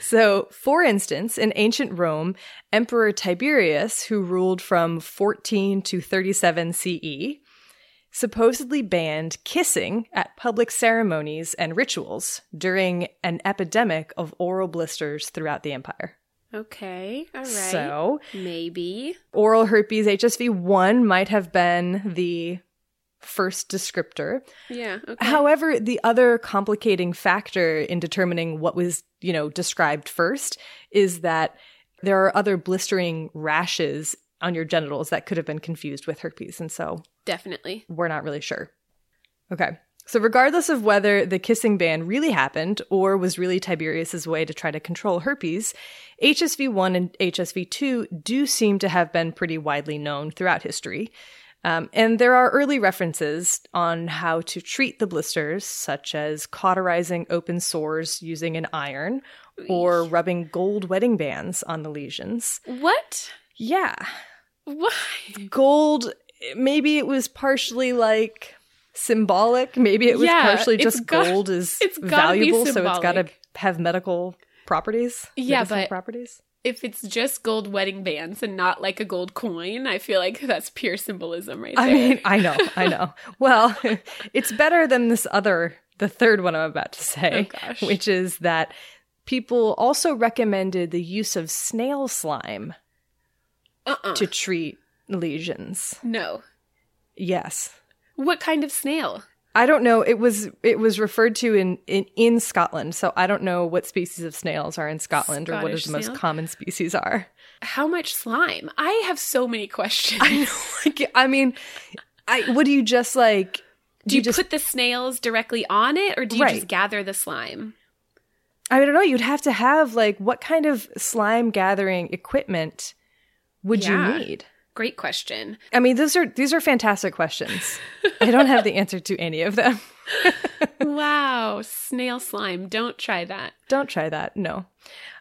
So, for instance, in ancient Rome, Emperor Tiberius, who ruled from fourteen to thirty-seven C E, supposedly banned kissing at public ceremonies and rituals during an epidemic of oral blisters throughout the empire. Okay, all right. So, maybe. Oral herpes H S V one might have been the first descriptor. Yeah, okay. However, the other complicating factor in determining what was, you know, described first is that there are other blistering rashes on your genitals that could have been confused with herpes, and so definitely we're not really sure. Okay. So regardless of whether the kissing ban really happened or was really Tiberius's way to try to control herpes, H S V one and H S V two do seem to have been pretty widely known throughout history. Um, and there are early references on how to treat the blisters, such as cauterizing open sores using an iron or rubbing gold wedding bands on the lesions. What? Yeah. Why? Gold, maybe it was partially like... symbolic. Maybe it was yeah, partially just got, gold is it's valuable, so it's got to have medical properties. Yeah, but properties. If it's just gold wedding bands and not like a gold coin, I feel like that's pure symbolism right there. I mean, I know, I know. Well, it's better than this other, the third one I'm about to say, oh, gosh. Which is that people also recommended the use of snail slime uh-uh. to treat lesions. No. Yes. What kind of snail? I don't know. It was it was referred to in, in, in Scotland, so I don't know what species of snails are in Scotland Scottish or what is the snail? Most common species are. How much slime? I have so many questions. I know. I mean, I, what do you just like? Do, do you, you just, put the snails directly on it, or do you right. just gather the slime? I don't know. You'd have to have like what kind of slime gathering equipment would yeah. you need? Great question. I mean, those are these are fantastic questions. I don't have the answer to any of them. Wow. Snail slime. Don't try that. Don't try that. No.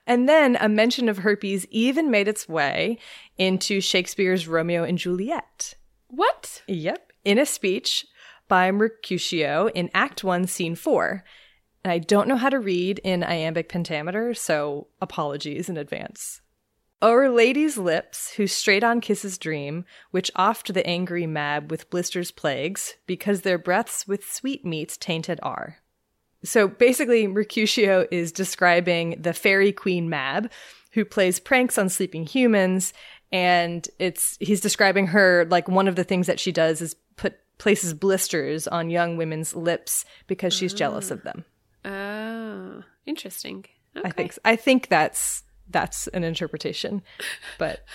And then a mention of herpes even made its way into Shakespeare's Romeo and Juliet. What? Yep. In a speech by Mercutio in Act one, Scene four. And I don't know how to read in iambic pentameter, so apologies in advance. O'er ladies' lips, who straight on kisses dream, which oft the angry Mab with blisters plagues, because their breaths with sweetmeats tainted are. So basically, Mercutio is describing the fairy queen Mab, who plays pranks on sleeping humans, and it's he's describing her, like one of the things that she does is put places blisters on young women's lips because she's oh. jealous of them. Oh, interesting. Okay. I think I think that's... That's an interpretation, but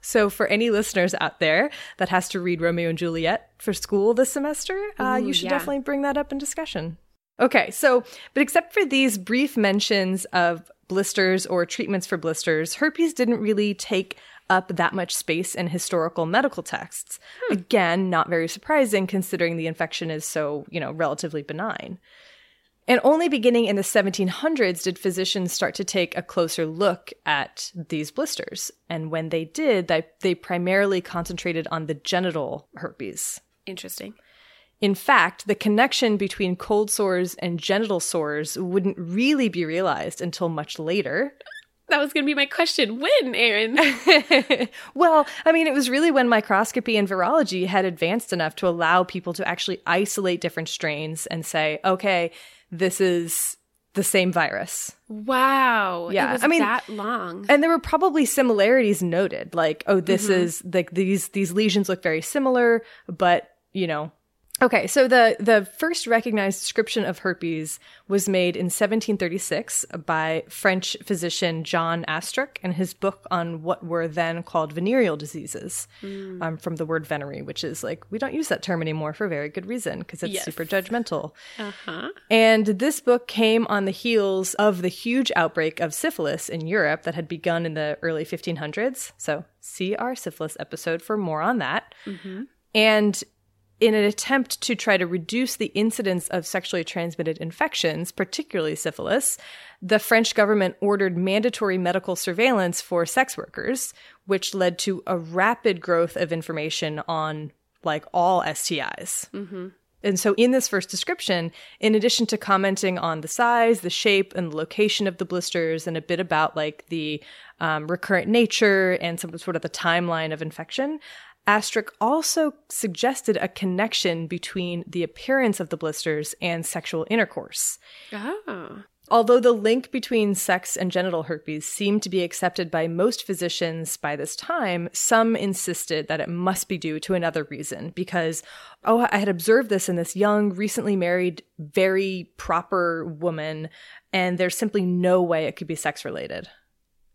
so for any listeners out there that has to read Romeo and Juliet for school this semester, uh, Ooh, you should yeah. definitely bring that up in discussion. Okay, so but except for these brief mentions of blisters or treatments for blisters, herpes didn't really take up that much space in historical medical texts. Hmm. Again, not very surprising considering the infection is so, you know, relatively benign. And only beginning in the seventeen hundreds did physicians start to take a closer look at these blisters. And when they did, they, they primarily concentrated on the genital herpes. Interesting. In fact, the connection between cold sores and genital sores wouldn't really be realized until much later. That was going to be my question. When, Erin? Well, I mean, it was really when microscopy and virology had advanced enough to allow people to actually isolate different strains and say, okay, this is the same virus. Wow. Yeah. It was I mean, that long. And there were probably similarities noted, like, oh, this mm-hmm. is like these these lesions look very similar, but, you know. Okay, so the, the first recognized description of herpes was made in seventeen thirty-six by French physician John Astruc in his book on what were then called venereal diseases, mm. um, from the word venery, which is like, we don't use that term anymore for very good reason, because it's yes. super judgmental. Uh-huh. And this book came on the heels of the huge outbreak of syphilis in Europe that had begun in the early fifteen hundreds. So see our syphilis episode for more on that. Mm-hmm. And in an attempt to try to reduce the incidence of sexually transmitted infections, particularly syphilis, the French government ordered mandatory medical surveillance for sex workers, which led to a rapid growth of information on, like, all S T Is. Mm-hmm. And so in this first description, in addition to commenting on the size, the shape, and the location of the blisters, and a bit about, like, the um, recurrent nature and some sort of the timeline of infection, Astrick also suggested a connection between the appearance of the blisters and sexual intercourse. Oh. Although the link between sex and genital herpes seemed to be accepted by most physicians by this time, some insisted that it must be due to another reason because, oh, I had observed this in this young, recently married, very proper woman, and there's simply no way it could be sex-related.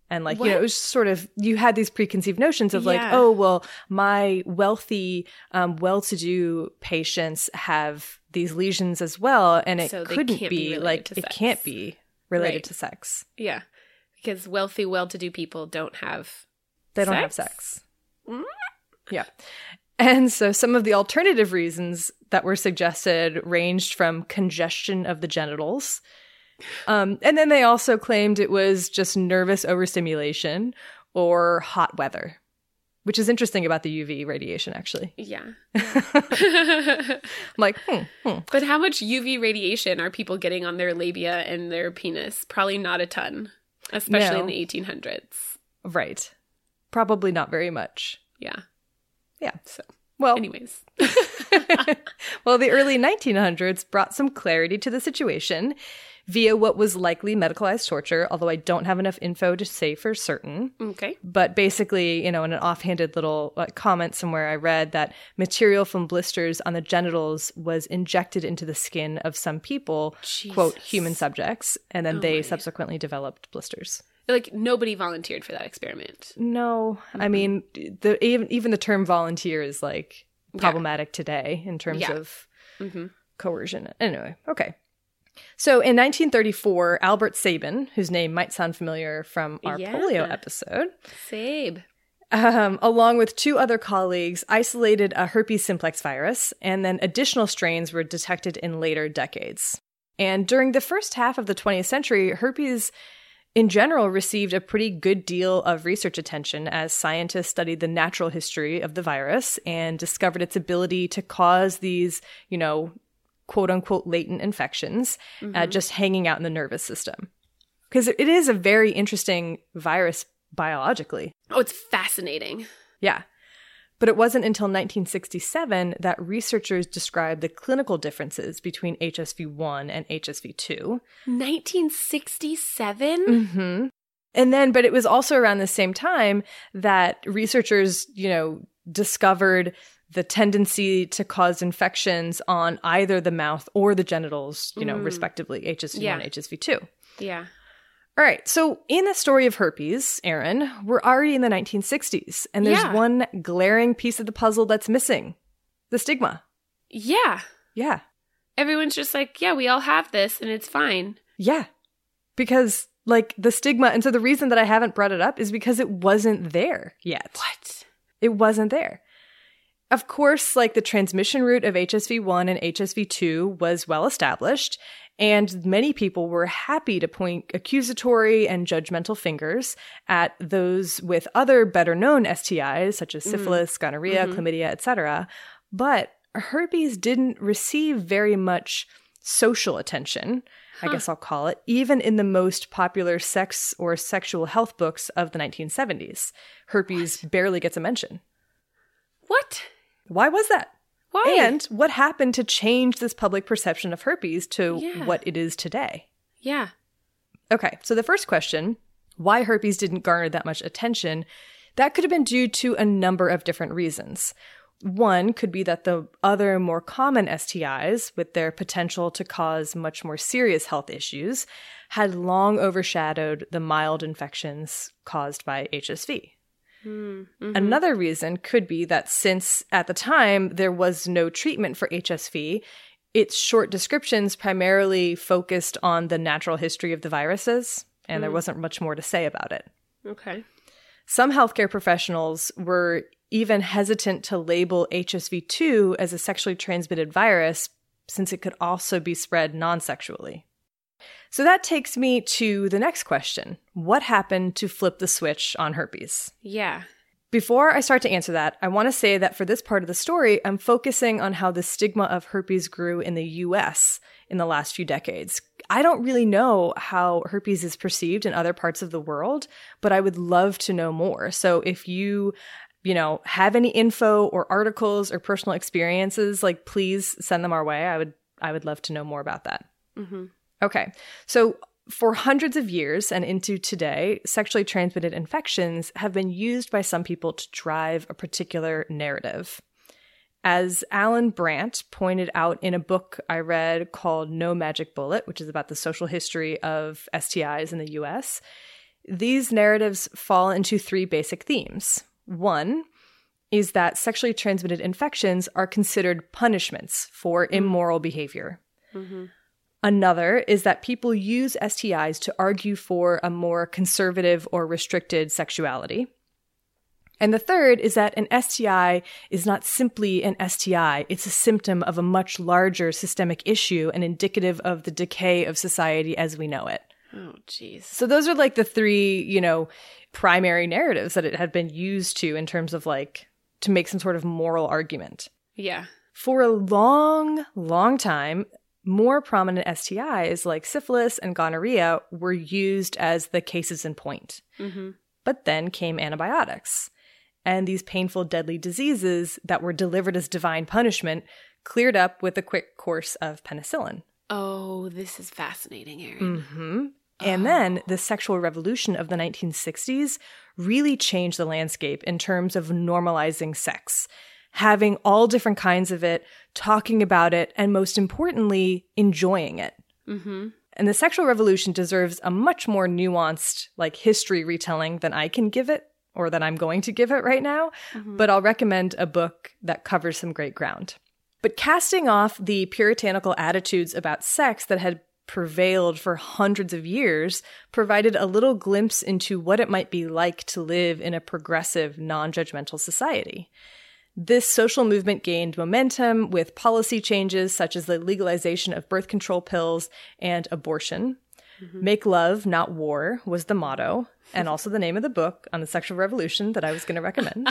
And like, what? You know, it was sort of, you had these preconceived notions of yeah. like, oh, well, my wealthy, um, well-to-do patients have these lesions as well. And it so couldn't be like, it can't be related right. to sex. Yeah. Because wealthy, well-to-do people don't have They don't sex? have sex. Mm-hmm. Yeah. And so some of the alternative reasons that were suggested ranged from congestion of the genitals. Um, and then they also claimed it was just nervous overstimulation or hot weather, which is interesting about the U V radiation, actually. Yeah. I'm like, hmm, hmm. But how much U V radiation are people getting on their labia and their penis? Probably not a ton, especially no. in the eighteen hundreds. Right. Probably not very much. Yeah. Yeah. So. Well, anyways, well, the early nineteen hundreds brought some clarity to the situation via what was likely medicalized torture, although I don't have enough info to say for certain. Okay. But basically, you know, in an offhanded little uh, comment somewhere, I read that material from blisters on the genitals was injected into the skin of some people, Jesus. quote, human subjects, and then oh they my. subsequently developed blisters. Like, nobody volunteered for that experiment. No. Mm-hmm. I mean, the, even, even the term volunteer is, like, problematic yeah. today in terms yeah. of mm-hmm. coercion. Anyway, okay. So in nineteen thirty-four, Albert Sabin, whose name might sound familiar from our yeah. polio episode. Sabe. Um, along with two other colleagues, isolated a herpes simplex virus, and then additional strains were detected in later decades. And during the first half of the twentieth century, herpes in general received a pretty good deal of research attention as scientists studied the natural history of the virus and discovered its ability to cause these, you know, quote-unquote latent infections mm-hmm. uh, just hanging out in the nervous system. Because it is a very interesting virus biologically. Oh, it's fascinating. Yeah. But it wasn't until nineteen sixty-seven that researchers described the clinical differences between H S V one and H S V two. nineteen sixty-seven? Mm-hmm. And then, but it was also around the same time that researchers, you know, discovered the tendency to cause infections on either the mouth or the genitals, you know, mm. respectively, H S V one yeah. and H S V two. Yeah. All right. So in the story of herpes, Erin, we're already in the nineteen sixties, and there's yeah. one glaring piece of the puzzle that's missing. The stigma. Yeah. Yeah. Everyone's just like, yeah, we all have this and it's fine. Yeah. Because like the stigma. And so the reason that I haven't brought it up is because it wasn't there yet. What? It wasn't there. Of course, like the transmission route of H S V one and H S V two was well established, and many people were happy to point accusatory and judgmental fingers at those with other better-known S T Is, such as syphilis, mm. gonorrhea, mm-hmm. chlamydia, et cetera. But herpes didn't receive very much social attention, huh. I guess I'll call it, even in the most popular sex or sexual health books of the nineteen seventies. Herpes what? barely gets a mention. What? Why was that? Why? And what happened to change this public perception of herpes to yeah. what it is today? Yeah. Okay, so the first question, why herpes didn't garner that much attention, that could have been due to a number of different reasons. One could be that the other more common S T Is, with their potential to cause much more serious health issues, had long overshadowed the mild infections caused by H S V. Mm-hmm. Another reason could be that since at the time there was no treatment for H S V, its short descriptions primarily focused on the natural history of the viruses, and mm. there wasn't much more to say about it. Okay. Some healthcare professionals were even hesitant to label H S V two as a sexually transmitted virus since it could also be spread non-sexually. So that takes me to the next question. What happened to flip the switch on herpes? Yeah. Before I start to answer that, I want to say that for this part of the story, I'm focusing on how the stigma of herpes grew in the U S in the last few decades. I don't really know how herpes is perceived in other parts of the world, but I would love to know more. So if you... you know, have any info or articles or personal experiences, like please send them our way. I would I would love to know more about that. Mm-hmm. Okay. So for hundreds of years and into today, sexually transmitted infections have been used by some people to drive a particular narrative. As Alan Brandt pointed out in a book I read called No Magic Bullet, which is about the social history of S T Is in the U S, these narratives fall into three basic themes. One is that sexually transmitted infections are considered punishments for immoral behavior. Mm-hmm. Another is that people use S T Is to argue for a more conservative or restricted sexuality. And the third is that an S T I is not simply an S T I. It's a symptom of a much larger systemic issue and indicative of the decay of society as we know it. Oh, geez. So those are like the three, you know, primary narratives that it had been used to in terms of like to make some sort of moral argument. Yeah. For a long, long time, more prominent S T Is like syphilis and gonorrhea were used as the cases in point. Mm-hmm. But then came antibiotics. And these painful, deadly diseases that were delivered as divine punishment cleared up with a quick course of penicillin. Oh, this is fascinating, Erin. Mm-hmm. Oh. And then the sexual revolution of the nineteen sixties really changed the landscape in terms of normalizing sex, having all different kinds of it, talking about it, and most importantly, enjoying it. Mm-hmm. And the sexual revolution deserves a much more nuanced, like, history retelling than I can give it, or that I'm going to give it right now, mm-hmm. but I'll recommend a book that covers some great ground. But casting off the puritanical attitudes about sex that had prevailed for hundreds of years provided a little glimpse into what it might be like to live in a progressive, non-judgmental society. This social movement gained momentum with policy changes such as the legalization of birth control pills and abortion. Mm-hmm. Make love, not war, was the motto, and also the name of the book on the sexual revolution that I was going to recommend.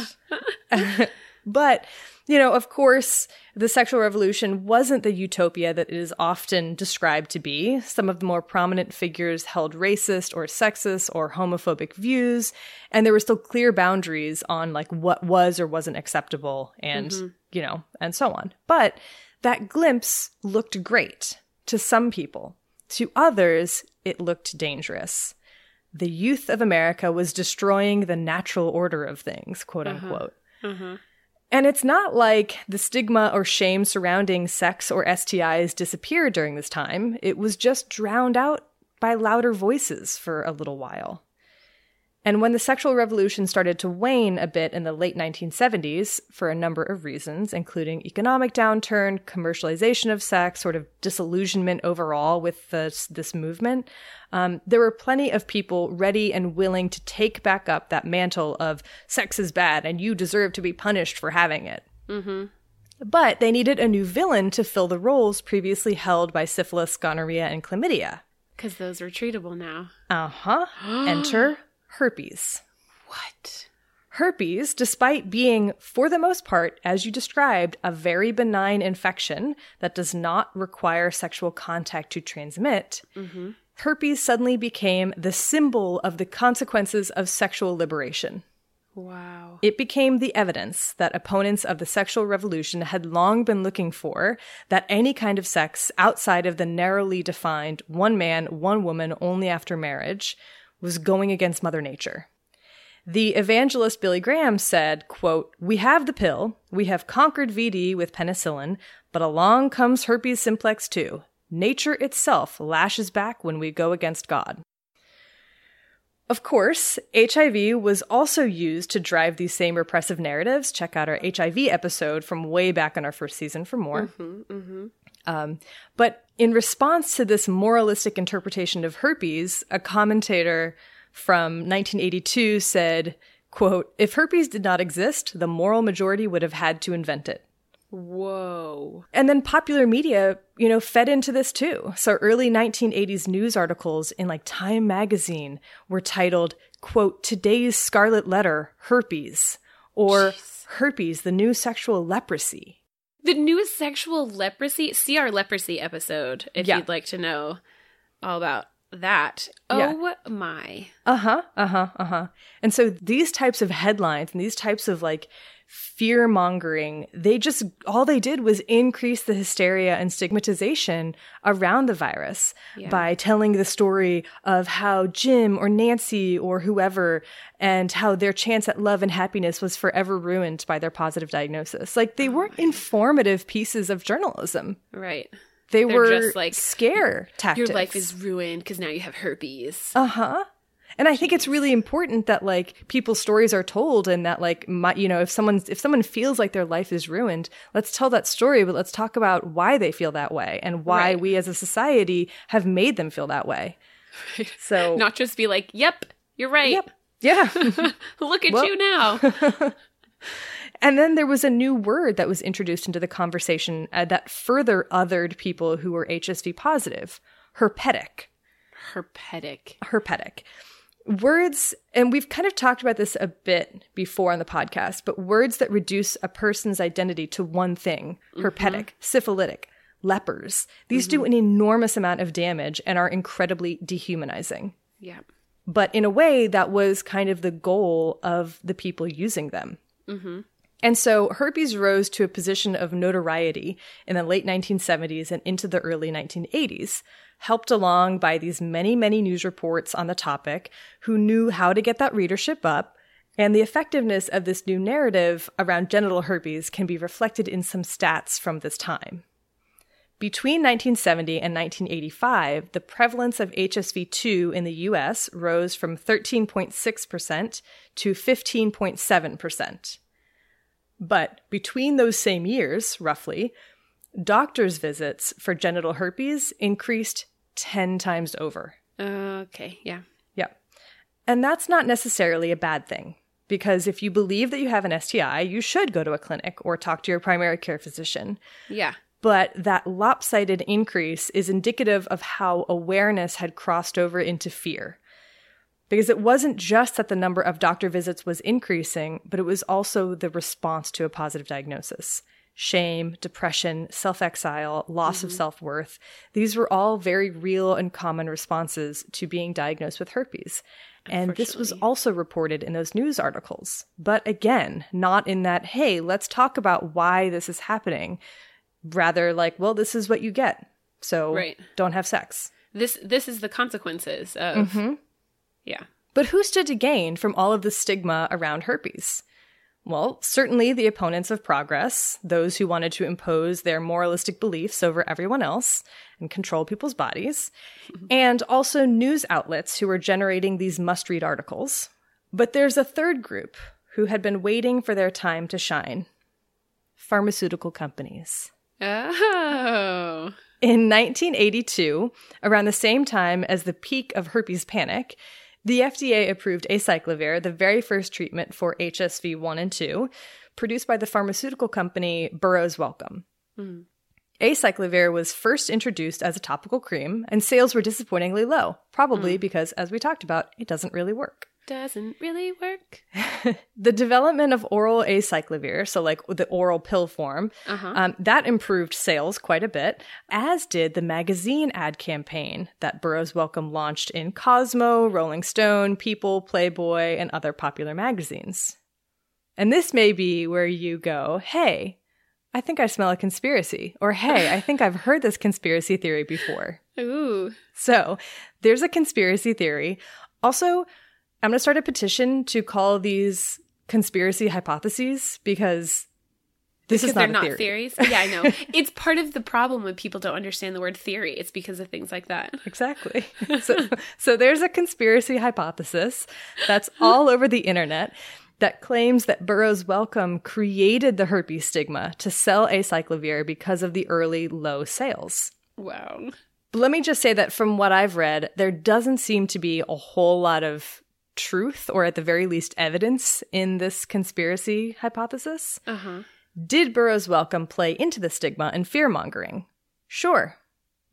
But, you know, of course, the sexual revolution wasn't the utopia that it is often described to be. Some of the more prominent figures held racist or sexist or homophobic views, and there were still clear boundaries on, like, what was or wasn't acceptable and, mm-hmm. you know, and so on. But that glimpse looked great to some people. To others, it looked dangerous. The youth of America was destroying the natural order of things, quote unquote. Uh-huh. Uh-huh. And it's not like the stigma or shame surrounding sex or S T Is disappeared during this time. It was just drowned out by louder voices for a little while. And when the sexual revolution started to wane a bit in the late nineteen seventies, for a number of reasons, including economic downturn, commercialization of sex, sort of disillusionment overall with this, this movement, um, there were plenty of people ready and willing to take back up that mantle of sex is bad and you deserve to be punished for having it. Mm-hmm. But they needed a new villain to fill the roles previously held by syphilis, gonorrhea, and chlamydia. Because those are treatable now. Uh-huh. Enter herpes. What? Herpes, despite being, for the most part, as you described, a very benign infection that does not require sexual contact to transmit, mm-hmm. herpes suddenly became the symbol of the consequences of sexual liberation. Wow. It became the evidence that opponents of the sexual revolution had long been looking for, that any kind of sex outside of the narrowly defined one man, one woman, only after marriage was going against Mother Nature. The evangelist Billy Graham said, quote, "We have the pill, we have conquered V D with penicillin, but along comes herpes simplex two. Nature itself lashes back when we go against God." Of course, H I V was also used to drive these same repressive narratives. Check out our H I V episode from way back in our first season for more. Mm-hmm, mm-hmm. Um, but in response to this moralistic interpretation of herpes, a commentator from nineteen eighty-two said, quote, "If herpes did not exist, the moral majority would have had to invent it." Whoa. And then popular media, you know, fed into this too. So early nineteen eighties news articles in like Time magazine were titled, quote, "Today's Scarlet Letter, Herpes," or Jeez. "Herpes, the New Sexual Leprosy." The newest sexual leprosy, see our leprosy episode if yeah. you'd like to know all about that. Yeah. Oh my. Uh-huh, uh-huh, uh-huh. And so these types of headlines and these types of like fear-mongering, they just, all they did was increase the hysteria and stigmatization around the virus yeah. by telling the story of how Jim or Nancy or whoever, and how their chance at love and happiness was forever ruined by their positive diagnosis. Like, they oh weren't my. informative pieces of journalism. Right. They They're were just like scare tactics. Your life is ruined because now you have herpes. Uh-huh. And I think it's really important that, like, people's stories are told, and that, like, my, you know, if someone if someone feels like their life is ruined, let's tell that story, but let's talk about why they feel that way and why right. we as a society have made them feel that way. Right. So not just be like, yep, you're right. Yep. Yeah. Look at well, you now. And then there was a new word that was introduced into the conversation uh, that further othered people who were H S V positive, herpetic. Herpetic. Herpetic. Words, and we've kind of talked about this a bit before on the podcast, but words that reduce a person's identity to one thing, herpetic, mm-hmm. syphilitic, lepers, these mm-hmm. do an enormous amount of damage and are incredibly dehumanizing. Yeah. But in a way, that was kind of the goal of the people using them. Mm-hmm. And so herpes rose to a position of notoriety in the late nineteen seventies and into the early nineteen eighties, helped along by these many, many news reports on the topic who knew how to get that readership up. And the effectiveness of this new narrative around genital herpes can be reflected in some stats from this time. Between nineteen seventy and nineteen eighty-five, the prevalence of H S V two in the U S rose from thirteen point six percent to fifteen point seven percent. But between those same years, roughly, doctors' visits for genital herpes increased ten times over. Uh, okay, yeah. Yeah. And that's not necessarily a bad thing, because if you believe that you have an S T I, you should go to a clinic or talk to your primary care physician. Yeah. But that lopsided increase is indicative of how awareness had crossed over into fear. Because it wasn't just that the number of doctor visits was increasing, but it was also the response to a positive diagnosis. Shame, depression, self-exile, loss mm-hmm. of self-worth. These were all very real and common responses to being diagnosed with herpes. And this was also reported in those news articles. But again, not in that, hey, let's talk about why this is happening. Rather like, well, this is what you get. So right. don't have sex. This this is the consequences of... Mm-hmm. Yeah. But who stood to gain from all of the stigma around herpes? Well, certainly the opponents of progress, those who wanted to impose their moralistic beliefs over everyone else and control people's bodies, mm-hmm. and also news outlets who were generating these must-read articles. But there's a third group who had been waiting for their time to shine. Pharmaceutical companies. Oh. In nineteen eighty-two, around the same time as the peak of herpes panic, the F D A approved acyclovir, the very first treatment for H S V one and two, produced by the pharmaceutical company Burroughs Wellcome. Mm. Acyclovir was first introduced as a topical cream, and sales were disappointingly low, probably mm. because, as we talked about, it doesn't really work. Doesn't really work. The development of oral acyclovir, so like the oral pill form, uh-huh. um, that improved sales quite a bit, as did the magazine ad campaign that Burroughs Wellcome launched in Cosmo, Rolling Stone, People, Playboy, and other popular magazines. And this may be where you go, hey, I think I smell a conspiracy, or hey, I think I've heard this conspiracy theory before. Ooh. So there's a conspiracy theory. Also, I'm going to start a petition to call these conspiracy hypotheses because this because is not, they're a not theory. Theories. Yeah, I know. It's part of the problem when people don't understand the word theory. It's because of things like that. Exactly. So, so there's a conspiracy hypothesis that's all over the internet that claims that Burroughs Wellcome created the herpes stigma to sell acyclovir because of the early low sales. Wow. But let me just say that from what I've read, there doesn't seem to be a whole lot of truth, or at the very least evidence, in this conspiracy hypothesis. Uh-huh. Did Burroughs Wellcome play into the stigma and fear-mongering? Sure.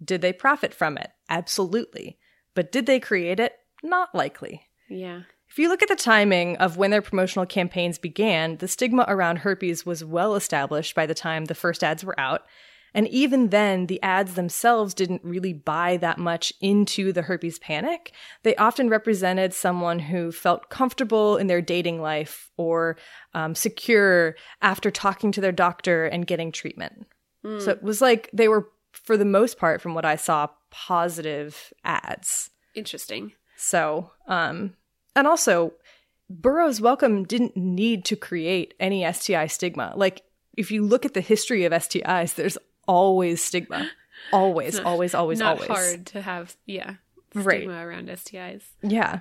Did they profit from it? Absolutely. But did they create it? Not likely. Yeah. If you look at the timing of when their promotional campaigns began, the stigma around herpes was well established by the time the first ads were out, And even then, the ads themselves didn't really buy that much into the herpes panic. They often represented someone who felt comfortable in their dating life or um, secure after talking to their doctor and getting treatment. Mm. So it was like they were, for the most part, from what I saw, positive ads. Interesting. So, um, and also, Burroughs Wellcome didn't need to create any S T I stigma. Like, if you look at the history of S T Is, there's always stigma. Always, not, always, always, not always. It's hard to have, yeah, stigma right. around S T Is. Yeah.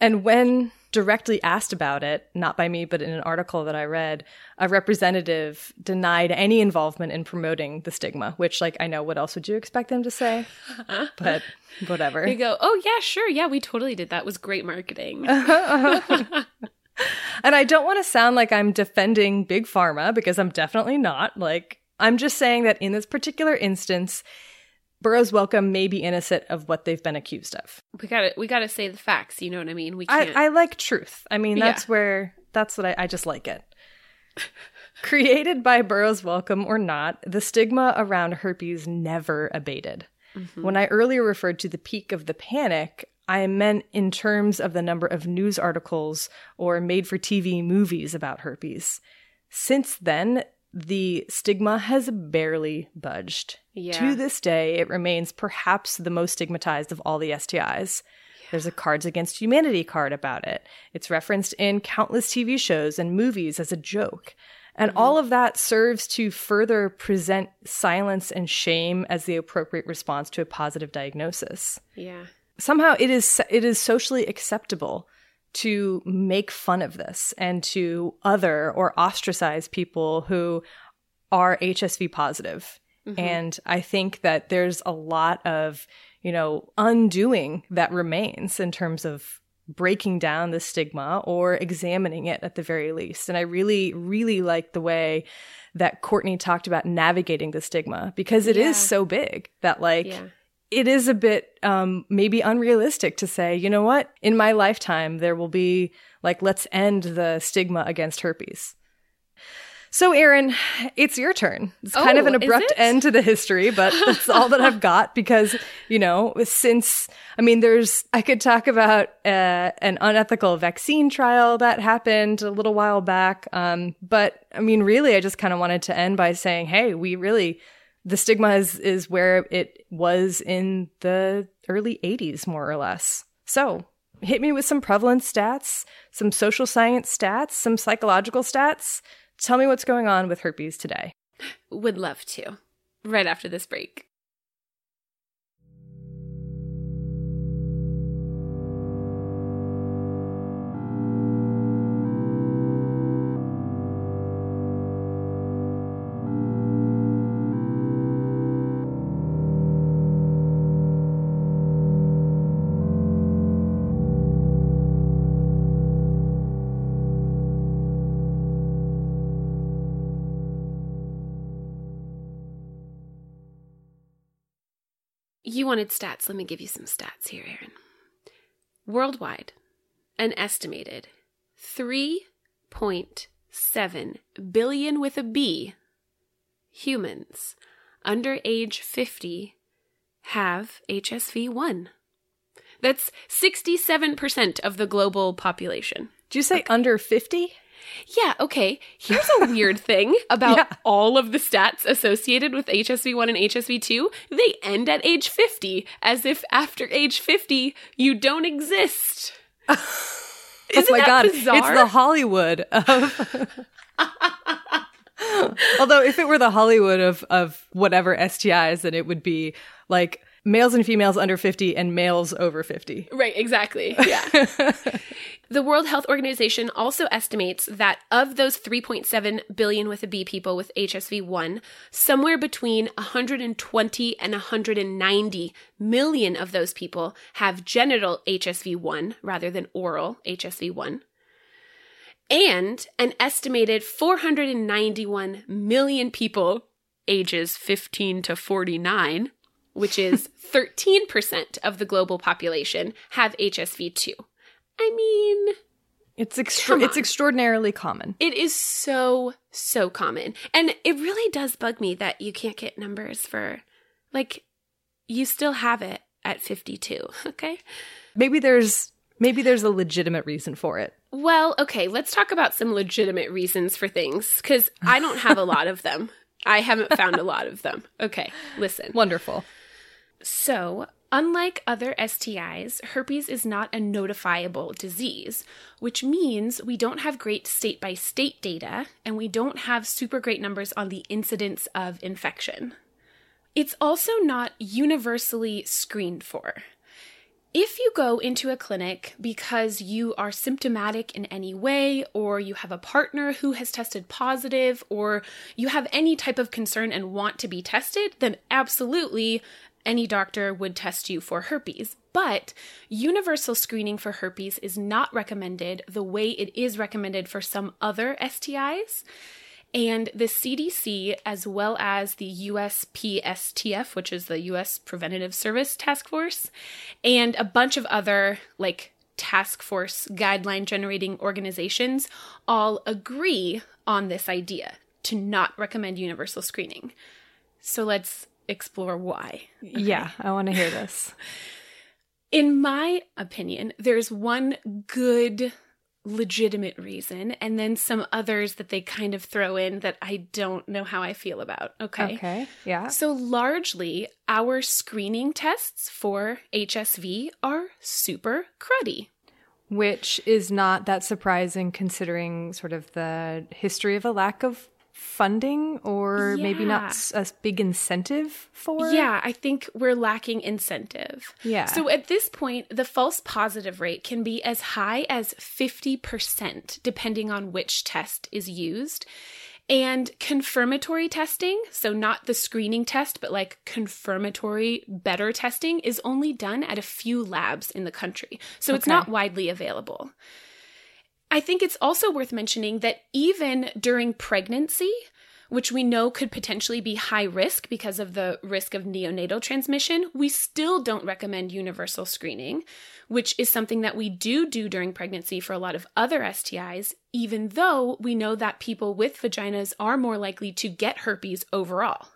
And when directly asked about it, not by me, but in an article that I read, a representative denied any involvement in promoting the stigma, which, like, I know, what else would you expect them to say? Uh-huh. But whatever. They go, oh, yeah, sure. Yeah, we totally did. That was great marketing. And I don't want to sound like I'm defending Big Pharma, because I'm definitely not. Like, I'm just saying that in this particular instance, Burroughs Wellcome may be innocent of what they've been accused of. We gotta, we gotta say the facts. You know what I mean? We can't. I, I like truth. I mean, that's yeah. where, that's what I, I just like it. Created by Burroughs Wellcome or not, the stigma around herpes never abated. Mm-hmm. When I earlier referred to the peak of the panic, I meant in terms of the number of news articles or made-for-T V movies about herpes. Since then, the stigma has barely budged. Yeah. To this day, it remains perhaps the most stigmatized of all the S T Is. Yeah. There's a Cards Against Humanity card about it. It's referenced in countless T V shows and movies as a joke. And mm-hmm. all of that serves to further present silence and shame as the appropriate response to a positive diagnosis. Yeah. Somehow it is it is socially acceptable to make fun of this and to other or ostracize people who are H S V positive. Mm-hmm. And I think that there's a lot of, you know, undoing that remains in terms of breaking down the stigma or examining it at the very least. And I really, really like the way that Courtney talked about navigating the stigma, because it yeah. is so big that, like, yeah. it is a bit um, maybe unrealistic to say, you know what, in my lifetime, there will be, like, let's end the stigma against herpes. So, Erin, it's your turn. It's oh, kind of an abrupt end to the history, but that's all that I've got because, you know, since, I mean, there's, I could talk about uh, an unethical vaccine trial that happened a little while back. Um, but, I mean, really, I just kind of wanted to end by saying, hey, we really... the stigma is, is where it was in the early eighties, more or less. So hit me with some prevalence stats, some social science stats, some psychological stats. Tell me what's going on with herpes today. Would love to. Right after this break. You wanted stats. Let me give you some stats here, Erin. Worldwide, an estimated three point seven billion with a B humans under age fifty have H S V one. That's sixty-seven percent of the global population. Did you say okay. under fifty? Yeah, okay. Here's a weird thing about yeah. all of the stats associated with H S V one and H S V two. They end at age fifty, as if after age fifty, you don't exist. Isn't oh my that God. Bizarre? It's the Hollywood of... Although if it were the Hollywood of, of whatever S T Is, then it would be like... males and females under fifty and males over fifty. Right, exactly. Yeah. The World Health Organization also estimates that of those three point seven billion with a B people with H S V one, somewhere between one hundred twenty and one hundred ninety million of those people have genital H S V one rather than oral H S V one. And an estimated four hundred ninety-one million people ages fifteen to forty-nine, which is thirteen percent of the global population, have H S V two. I mean, It's extra- it's extraordinarily common. It is so, so common. And it really does bug me that you can't get numbers for, like, you still have it at fifty-two, okay? Maybe there's maybe there's a legitimate reason for it. Well, okay, let's talk about some legitimate reasons for things, because I don't have a lot of them. I haven't found a lot of them. Okay, listen. Wonderful. So, unlike other S T Is, herpes is not a notifiable disease, which means we don't have great state-by-state data, and we don't have super great numbers on the incidence of infection. It's also not universally screened for. If you go into a clinic because you are symptomatic in any way, or you have a partner who has tested positive, or you have any type of concern and want to be tested, then absolutely any doctor would test you for herpes. But universal screening for herpes is not recommended the way it is recommended for some other S T Is. And the C D C, as well as the U S P S T F, which is the U S Preventative Service Task Force, and a bunch of other, like, task force guideline-generating organizations all agree on this idea to not recommend universal screening. So let's explore why. Okay. Yeah, I want to hear this. In my opinion, there's one good legitimate reason, and then some others that they kind of throw in that I don't know how I feel about. Okay. Okay. Yeah. So largely, our screening tests for H S V are super cruddy. Which is not that surprising considering sort of the history of a lack of funding or yeah. maybe not a big incentive for? Yeah, I think we're lacking incentive. Yeah. So at this point, the false positive rate can be as high as fifty percent depending on which test is used. And confirmatory testing, so not the screening test, but like confirmatory better testing, is only done at a few labs in the country. So okay. It's not widely available. I think it's also worth mentioning that even during pregnancy, which we know could potentially be high risk because of the risk of neonatal transmission, we still don't recommend universal screening, which is something that we do do during pregnancy for a lot of other S T Is, even though we know that people with vaginas are more likely to get herpes overall.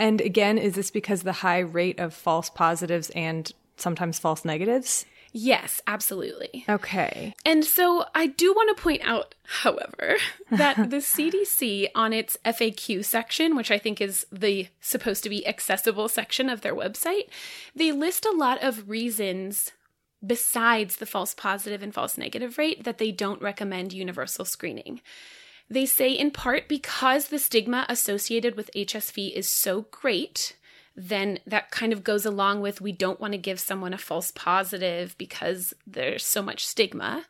And again, is this because of the high rate of false positives and sometimes false negatives? Yes, absolutely. Okay. And so I do want to point out, however, that the C D C on its F A Q section, which I think is the supposed to be accessible section of their website, they list a lot of reasons besides the false positive and false negative rate that they don't recommend universal screening. They say in part because the stigma associated with H S V is so great, then that kind of goes along with we don't want to give someone a false positive because there's so much stigma.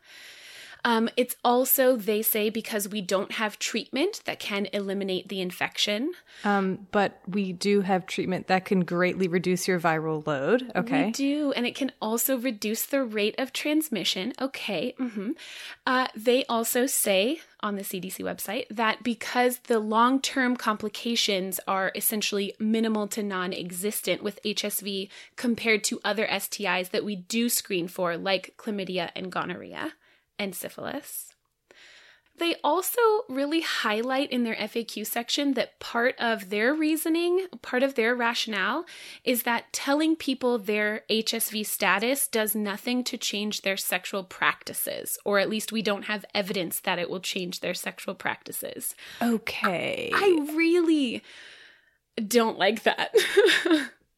Um, it's also, they say, because we don't have treatment that can eliminate the infection. Um, but we do have treatment that can greatly reduce your viral load. Okay. We do. And it can also reduce the rate of transmission. Okay. Mm-hmm. Uh, they also say on the C D C website that because the long-term complications are essentially minimal to non-existent with H S V compared to other S T Is that we do screen for, like chlamydia and gonorrhea and syphilis. They also really highlight in their F A Q section that part of their reasoning, part of their rationale, is that telling people their H S V status does nothing to change their sexual practices, or at least we don't have evidence that it will change their sexual practices. Okay. I, I really don't like that.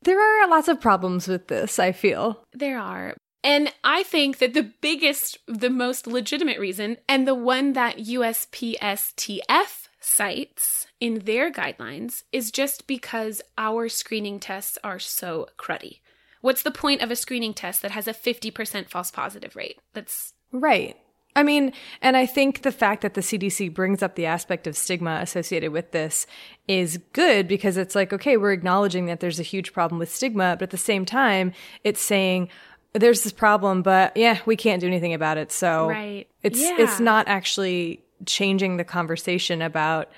There are lots of problems with this, I feel. There are. And I think that the biggest, the most legitimate reason, and the one that U S P S T F cites in their guidelines, is just because our screening tests are so cruddy. What's the point of a screening test that has a fifty percent false positive rate? That's right. I mean, and I think the fact that the C D C brings up the aspect of stigma associated with this is good because it's like, okay, we're acknowledging that there's a huge problem with stigma, but at the same time, it's saying, there's this problem, but yeah, we can't do anything about it. So right. it's yeah. it's not actually changing the conversation about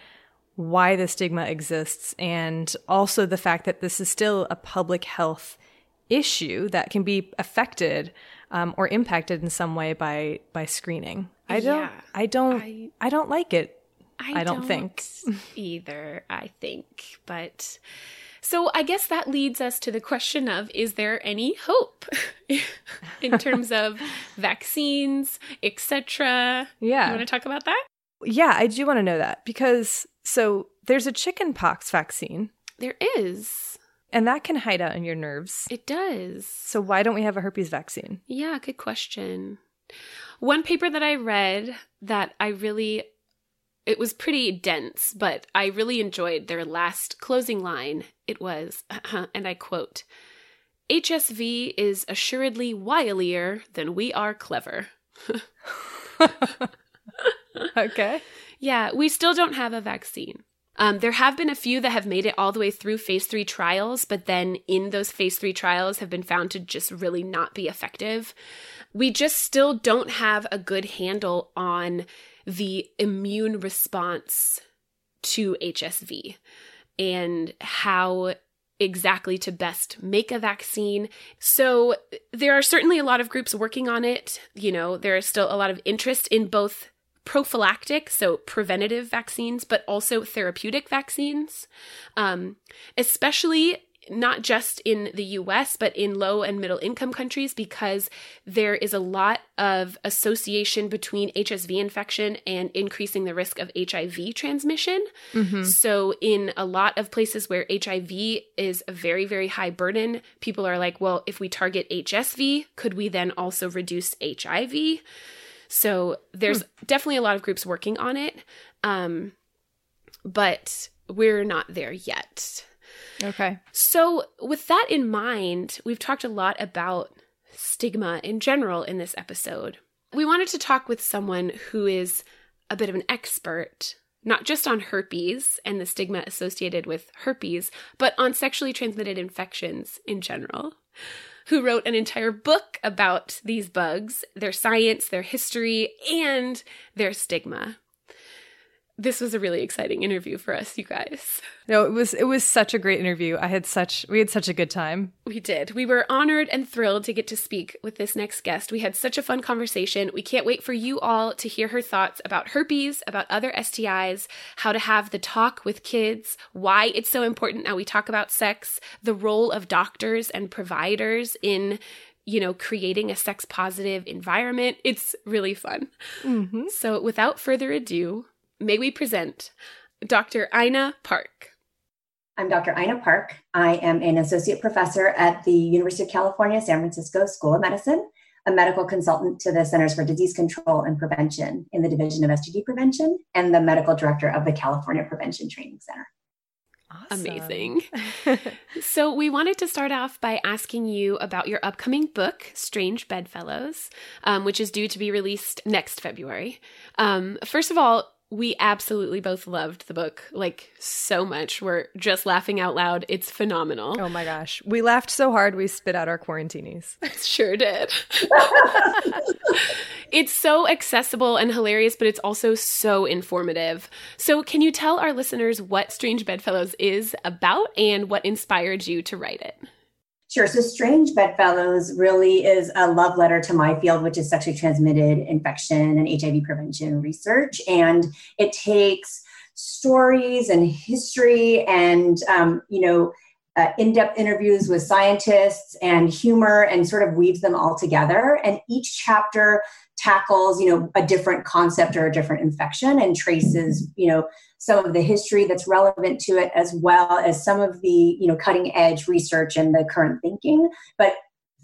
why the stigma exists and also the fact that this is still a public health issue that can be affected um, or impacted in some way by by screening. I don't. Yeah. I don't. I, I don't like it. I, I don't, don't think either. I think, but so I guess that leads us to the question of: is there any hope in terms of vaccines, et cetera? Yeah, you want to talk about that? Yeah, I do want to know that because so there's a chickenpox vaccine. There is. And that can hide out in your nerves. It does. So why don't we have a herpes vaccine? Yeah, good question. One paper that I read that I really, it was pretty dense, but I really enjoyed their last closing line. It was, and I quote, H S V is assuredly wilier than we are clever. Okay. Yeah, we still don't have a vaccine. Um, there have been a few that have made it all the way through phase three trials, but then in those phase three trials have been found to just really not be effective. We just still don't have a good handle on the immune response to H S V and how exactly to best make a vaccine. So there are certainly a lot of groups working on it. You know, there is still a lot of interest in both prophylactic, so preventative vaccines, but also therapeutic vaccines, um, especially not just in the U S, but in low and middle income countries, because there is a lot of association between H S V infection and increasing the risk of H I V transmission. Mm-hmm. So in a lot of places where H I V is a very, very high burden, people are like, well, if we target H S V, could we then also reduce H I V? So there's hmm. definitely a lot of groups working on it, um, but we're not there yet. Okay. So with that in mind, we've talked a lot about stigma in general in this episode. We wanted to talk with someone who is a bit of an expert, not just on herpes and the stigma associated with herpes, but on sexually transmitted infections in general, who wrote an entire book about these bugs, their science, their history, and their stigma. This was a really exciting interview for us, you guys. No, it was it was such a great interview. I had such we had such a good time. We did. We were honored and thrilled to get to speak with this next guest. We had such a fun conversation. We can't wait for you all to hear her thoughts about herpes, about other S T Is, how to have the talk with kids, why it's so important that we talk about sex, the role of doctors and providers in, you know, creating a sex-positive environment. It's really fun. Mm-hmm. So without further ado, may we present Doctor Ina Park. I'm Doctor Ina Park. I am an associate professor at the University of California San Francisco School of Medicine, a medical consultant to the Centers for Disease Control and Prevention in the Division of S T D Prevention, and the medical director of the California Prevention Training Center. Awesome. Amazing. So we wanted to start off by asking you about your upcoming book, Strange Bedfellows, um, which is due to be released next February. Um, first of all, we absolutely both loved the book, like, so much. We're just laughing out loud. It's phenomenal. Oh, my gosh. We laughed so hard we spit out our quarantinis. Sure did. It's so accessible and hilarious, but it's also so informative. So can you tell our listeners what Strange Bedfellows is about and what inspired you to write it? Sure. So Strange Bedfellows really is a love letter to my field, which is sexually transmitted infection and H I V prevention research. And it takes stories and history and, um, you know, uh, in-depth interviews with scientists and humor and sort of weaves them all together. And each chapter tackles, you know, a different concept or a different infection and traces, you know, some of the history that's relevant to it, as well as some of the, you know, cutting edge research and the current thinking. But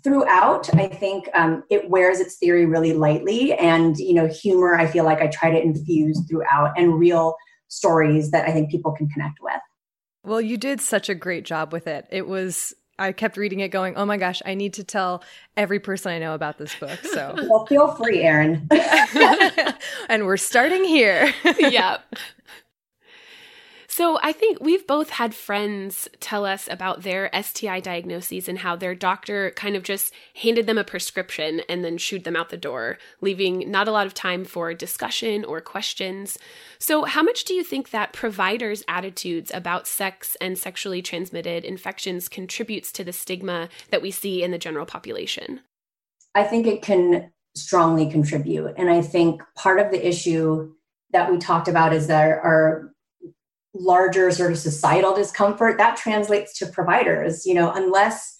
throughout, I think um, it wears its theory really lightly, and, you know, humor, I feel like I try to infuse throughout, and real stories that I think people can connect with. Well, you did such a great job with it. It was, I kept reading it going, oh my gosh, I need to tell every person I know about this book. So, well, feel free, Erin. And we're starting here. Yeah. So I think we've both had friends tell us about their S T I diagnoses and how their doctor kind of just handed them a prescription and then shooed them out the door, leaving not a lot of time for discussion or questions. So how much do you think that providers' attitudes about sex and sexually transmitted infections contributes to the stigma that we see in the general population? I think it can strongly contribute. And I think part of the issue that we talked about is that our, our larger sort of societal discomfort, that translates to providers, you know, unless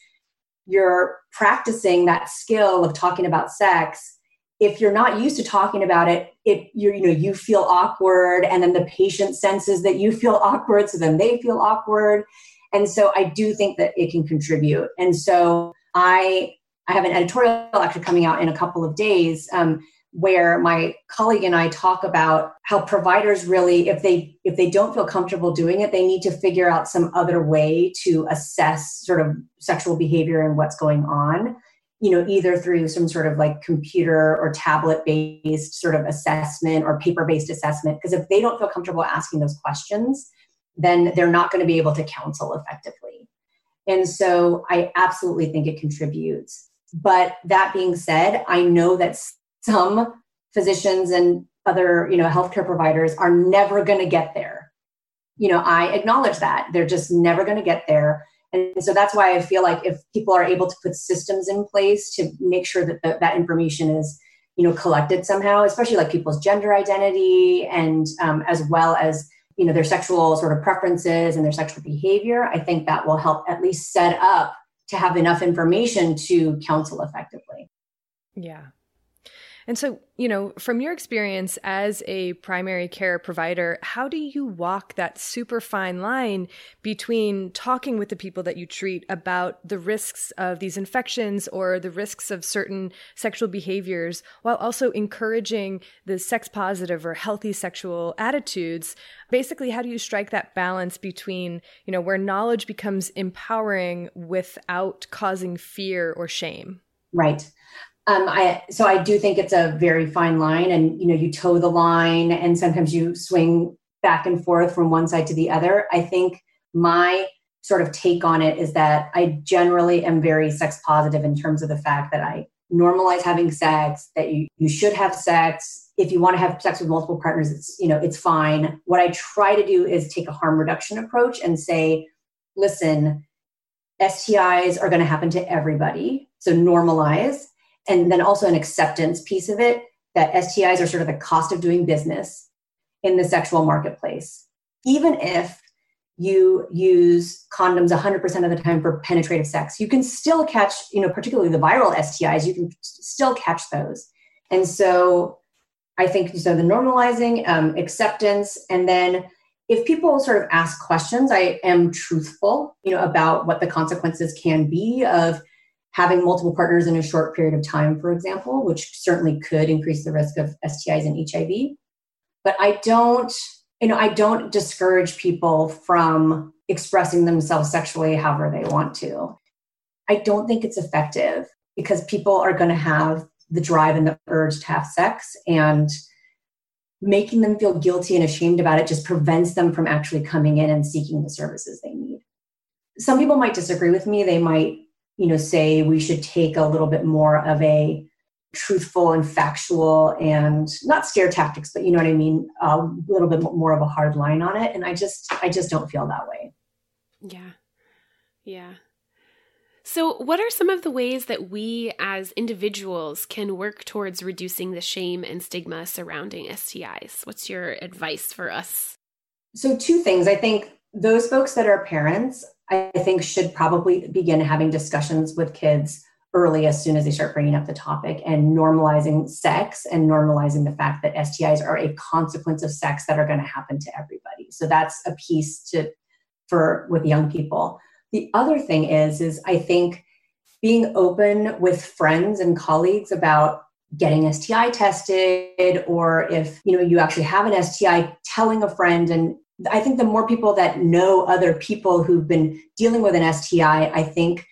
you're practicing that skill of talking about sex, if you're not used to talking about it, it you you know, you feel awkward, and then the patient senses that you feel awkward, so then they feel awkward. And so I do think that it can contribute. And so I I have an editorial actually coming out in a couple of days um, where my colleague and I talk about how providers really, if they if they don't feel comfortable doing it, they need to figure out some other way to assess sort of sexual behavior and what's going on, you know, either through some sort of like computer or tablet-based sort of assessment or paper-based assessment. Because if they don't feel comfortable asking those questions, then they're not going to be able to counsel effectively. And so I absolutely think it contributes. But that being said, I know that some physicians and other, you know, healthcare providers are never going to get there. You know, I acknowledge that. They're just never going to get there. And so that's why I feel like if people are able to put systems in place to make sure that the, that information is, you know, collected somehow, especially like people's gender identity and um, as well as, you know, their sexual sort of preferences and their sexual behavior, I think that will help at least set up to have enough information to counsel effectively. Yeah. And so, you know, from your experience as a primary care provider, how do you walk that super fine line between talking with the people that you treat about the risks of these infections or the risks of certain sexual behaviors, while also encouraging the sex positive or healthy sexual attitudes? Basically, how do you strike that balance between, you know, where knowledge becomes empowering without causing fear or shame? Right. Um, I, so I do think it's a very fine line, and, you know, you toe the line and sometimes you swing back and forth from one side to the other. I think my sort of take on it is that I generally am very sex positive in terms of the fact that I normalize having sex, that you, you should have sex. If you want to have sex with multiple partners, it's, you know, it's fine. What I try to do is take a harm reduction approach and say, listen, S T Is are going to happen to everybody. So normalize. And then also an acceptance piece of it, that S T Is are sort of the cost of doing business in the sexual marketplace. Even if you use condoms one hundred percent of the time for penetrative sex, you can still catch, you know, particularly the viral S T Is, you can still catch those. And so I think so the normalizing, um, acceptance, and then if people sort of ask questions, I am truthful, you know, about what the consequences can be of having multiple partners in a short period of time, for example, which certainly could increase the risk of S T Is and H I V. But I don't, you know, I don't discourage people from expressing themselves sexually however they want to. I don't think it's effective because people are going to have the drive and the urge to have sex, and making them feel guilty and ashamed about it just prevents them from actually coming in and seeking the services they need. Some people might disagree with me. They might, you know, say we should take a little bit more of a truthful and factual and not scare tactics, but you know what I mean? A little bit more of a hard line on it. And I just, I just don't feel that way. Yeah. Yeah. So what are some of the ways that we as individuals can work towards reducing the shame and stigma surrounding S T Is? What's your advice for us? So two things. I think those folks that are parents, I think, should probably begin having discussions with kids early as soon as they start bringing up the topic, and normalizing sex and normalizing the fact that S T Is are a consequence of sex that are going to happen to everybody. So that's a piece to for with young people. The other thing is, is I think being open with friends and colleagues about getting S T I tested, or if, you know, you actually have an S T I, telling a friend. And I think the more people that know other people who've been dealing with an S T I, I think,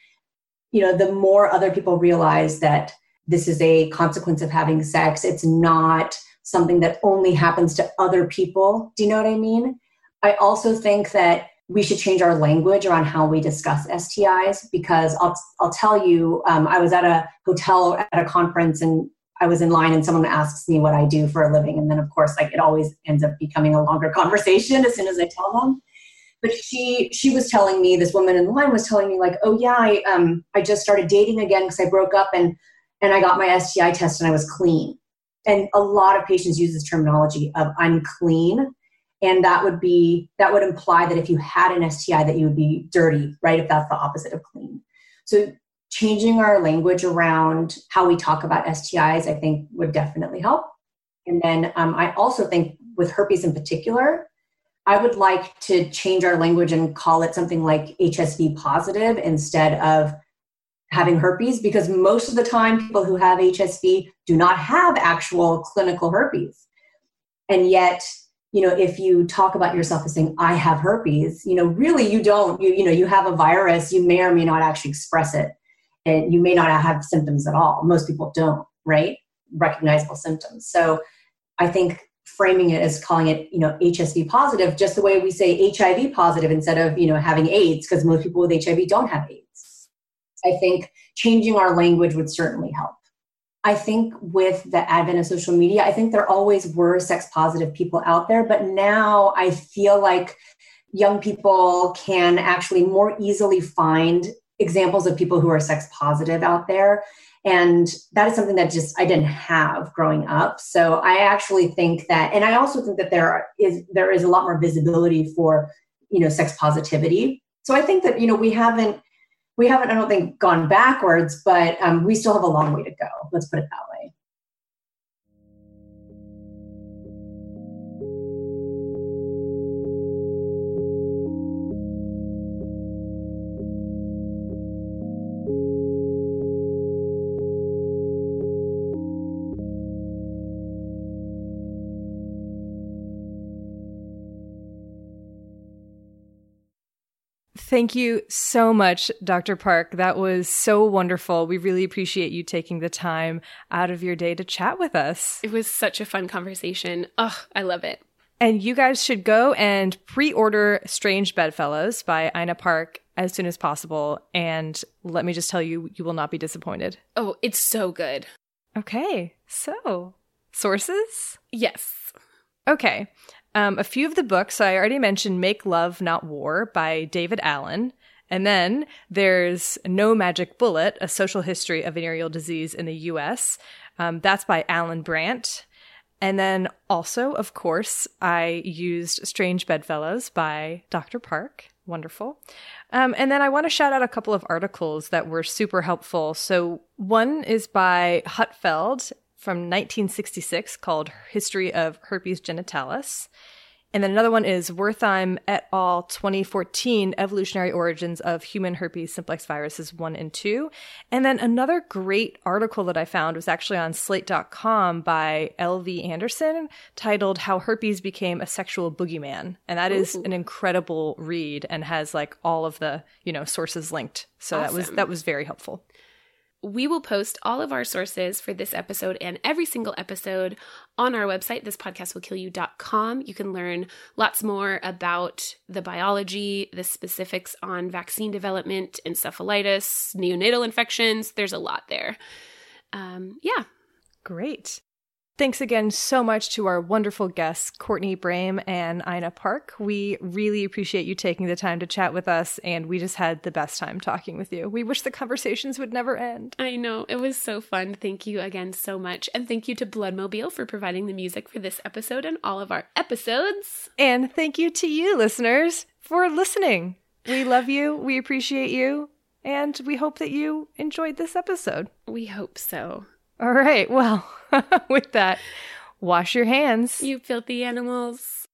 you know, the more other people realize that this is a consequence of having sex. It's not something that only happens to other people. Do you know what I mean? I also think that we should change our language around how we discuss S T Is, because I'll I'll tell you, um, I was at a hotel at a conference, and I was in line and someone asks me what I do for a living. And then of course, like, it always ends up becoming a longer conversation as soon as I tell them. But she, she was telling me, this woman in line was telling me like, oh yeah, I, um, I just started dating again because I broke up, and and I got my S T I test and I was clean. And a lot of patients use this terminology of I'm clean. And that would be, that would imply that if you had an S T I that you would be dirty, right? If that's the opposite of clean. So changing our language around how we talk about S T Is, I think would definitely help. And then um, I also think with herpes in particular, I would like to change our language and call it something like H S V positive instead of having herpes, because most of the time people who have H S V do not have actual clinical herpes. And yet, you know, if you talk about yourself as saying, I have herpes, you know, really you don't, you, you know, you have a virus, you may or may not actually express it. And you may not have symptoms at all. Most people don't, right? Recognizable symptoms. So I think framing it as calling it, you know, H S V positive, just the way we say H I V positive instead of, you know, having AIDS, because most people with H I V don't have AIDS. I think changing our language would certainly help. I think with the advent of social media, I think there always were sex positive people out there, but now I feel like young people can actually more easily find examples of people who are sex positive out there. And that is something that just I didn't have growing up. So I actually think that, and I also think that there is there is a lot more visibility for, you know, sex positivity. So I think that, you know, we haven't, we haven't, I don't think, gone backwards, but um, we still have a long way to go. Let's put it that way. Thank you so much, Doctor Park. That was so wonderful. We really appreciate you taking the time out of your day to chat with us. It was such a fun conversation. Oh, I love it. And you guys should go and pre-order Strange Bedfellows by Ina Park as soon as possible. And let me just tell you, you will not be disappointed. Oh, it's so good. Okay. So, sources? Yes. Okay. Um, a few of the books, I already mentioned Make Love, Not War by David Allen. And then there's No Magic Bullet, A Social History of Venereal Disease in the U S. Um, that's by Alan Brandt. And then also, of course, I used Strange Bedfellows by Doctor Park. Wonderful. Um, and then I want to shout out a couple of articles that were super helpful. So one is by Hutfeld from nineteen sixty-six called History of Herpes Genitalis. And then another one is Wertheim et al. twenty fourteen, Evolutionary Origins of Human Herpes Simplex Viruses one and two. And then another great article that I found was actually on slate dot com by L V Anderson titled How Herpes Became a Sexual Boogeyman. And that Ooh. Is an incredible read and has like all of the, you know, sources linked. So awesome. that was that was very helpful. We will post all of our sources for this episode and every single episode on our website, this podcast will kill you dot com. You can learn lots more about the biology, the specifics on vaccine development, encephalitis, neonatal infections. There's a lot there. Um, yeah. Great. Thanks again so much to our wonderful guests, Courtney Brame and Ina Park. We really appreciate you taking the time to chat with us, and we just had the best time talking with you. We wish the conversations would never end. I know. It was so fun. Thank you again so much. And thank you to Bloodmobile for providing the music for this episode and all of our episodes. And thank you to you, listeners, for listening. We love you. We appreciate you. And we hope that you enjoyed this episode. We hope so. All right. Well, with that, wash your hands. You filthy animals.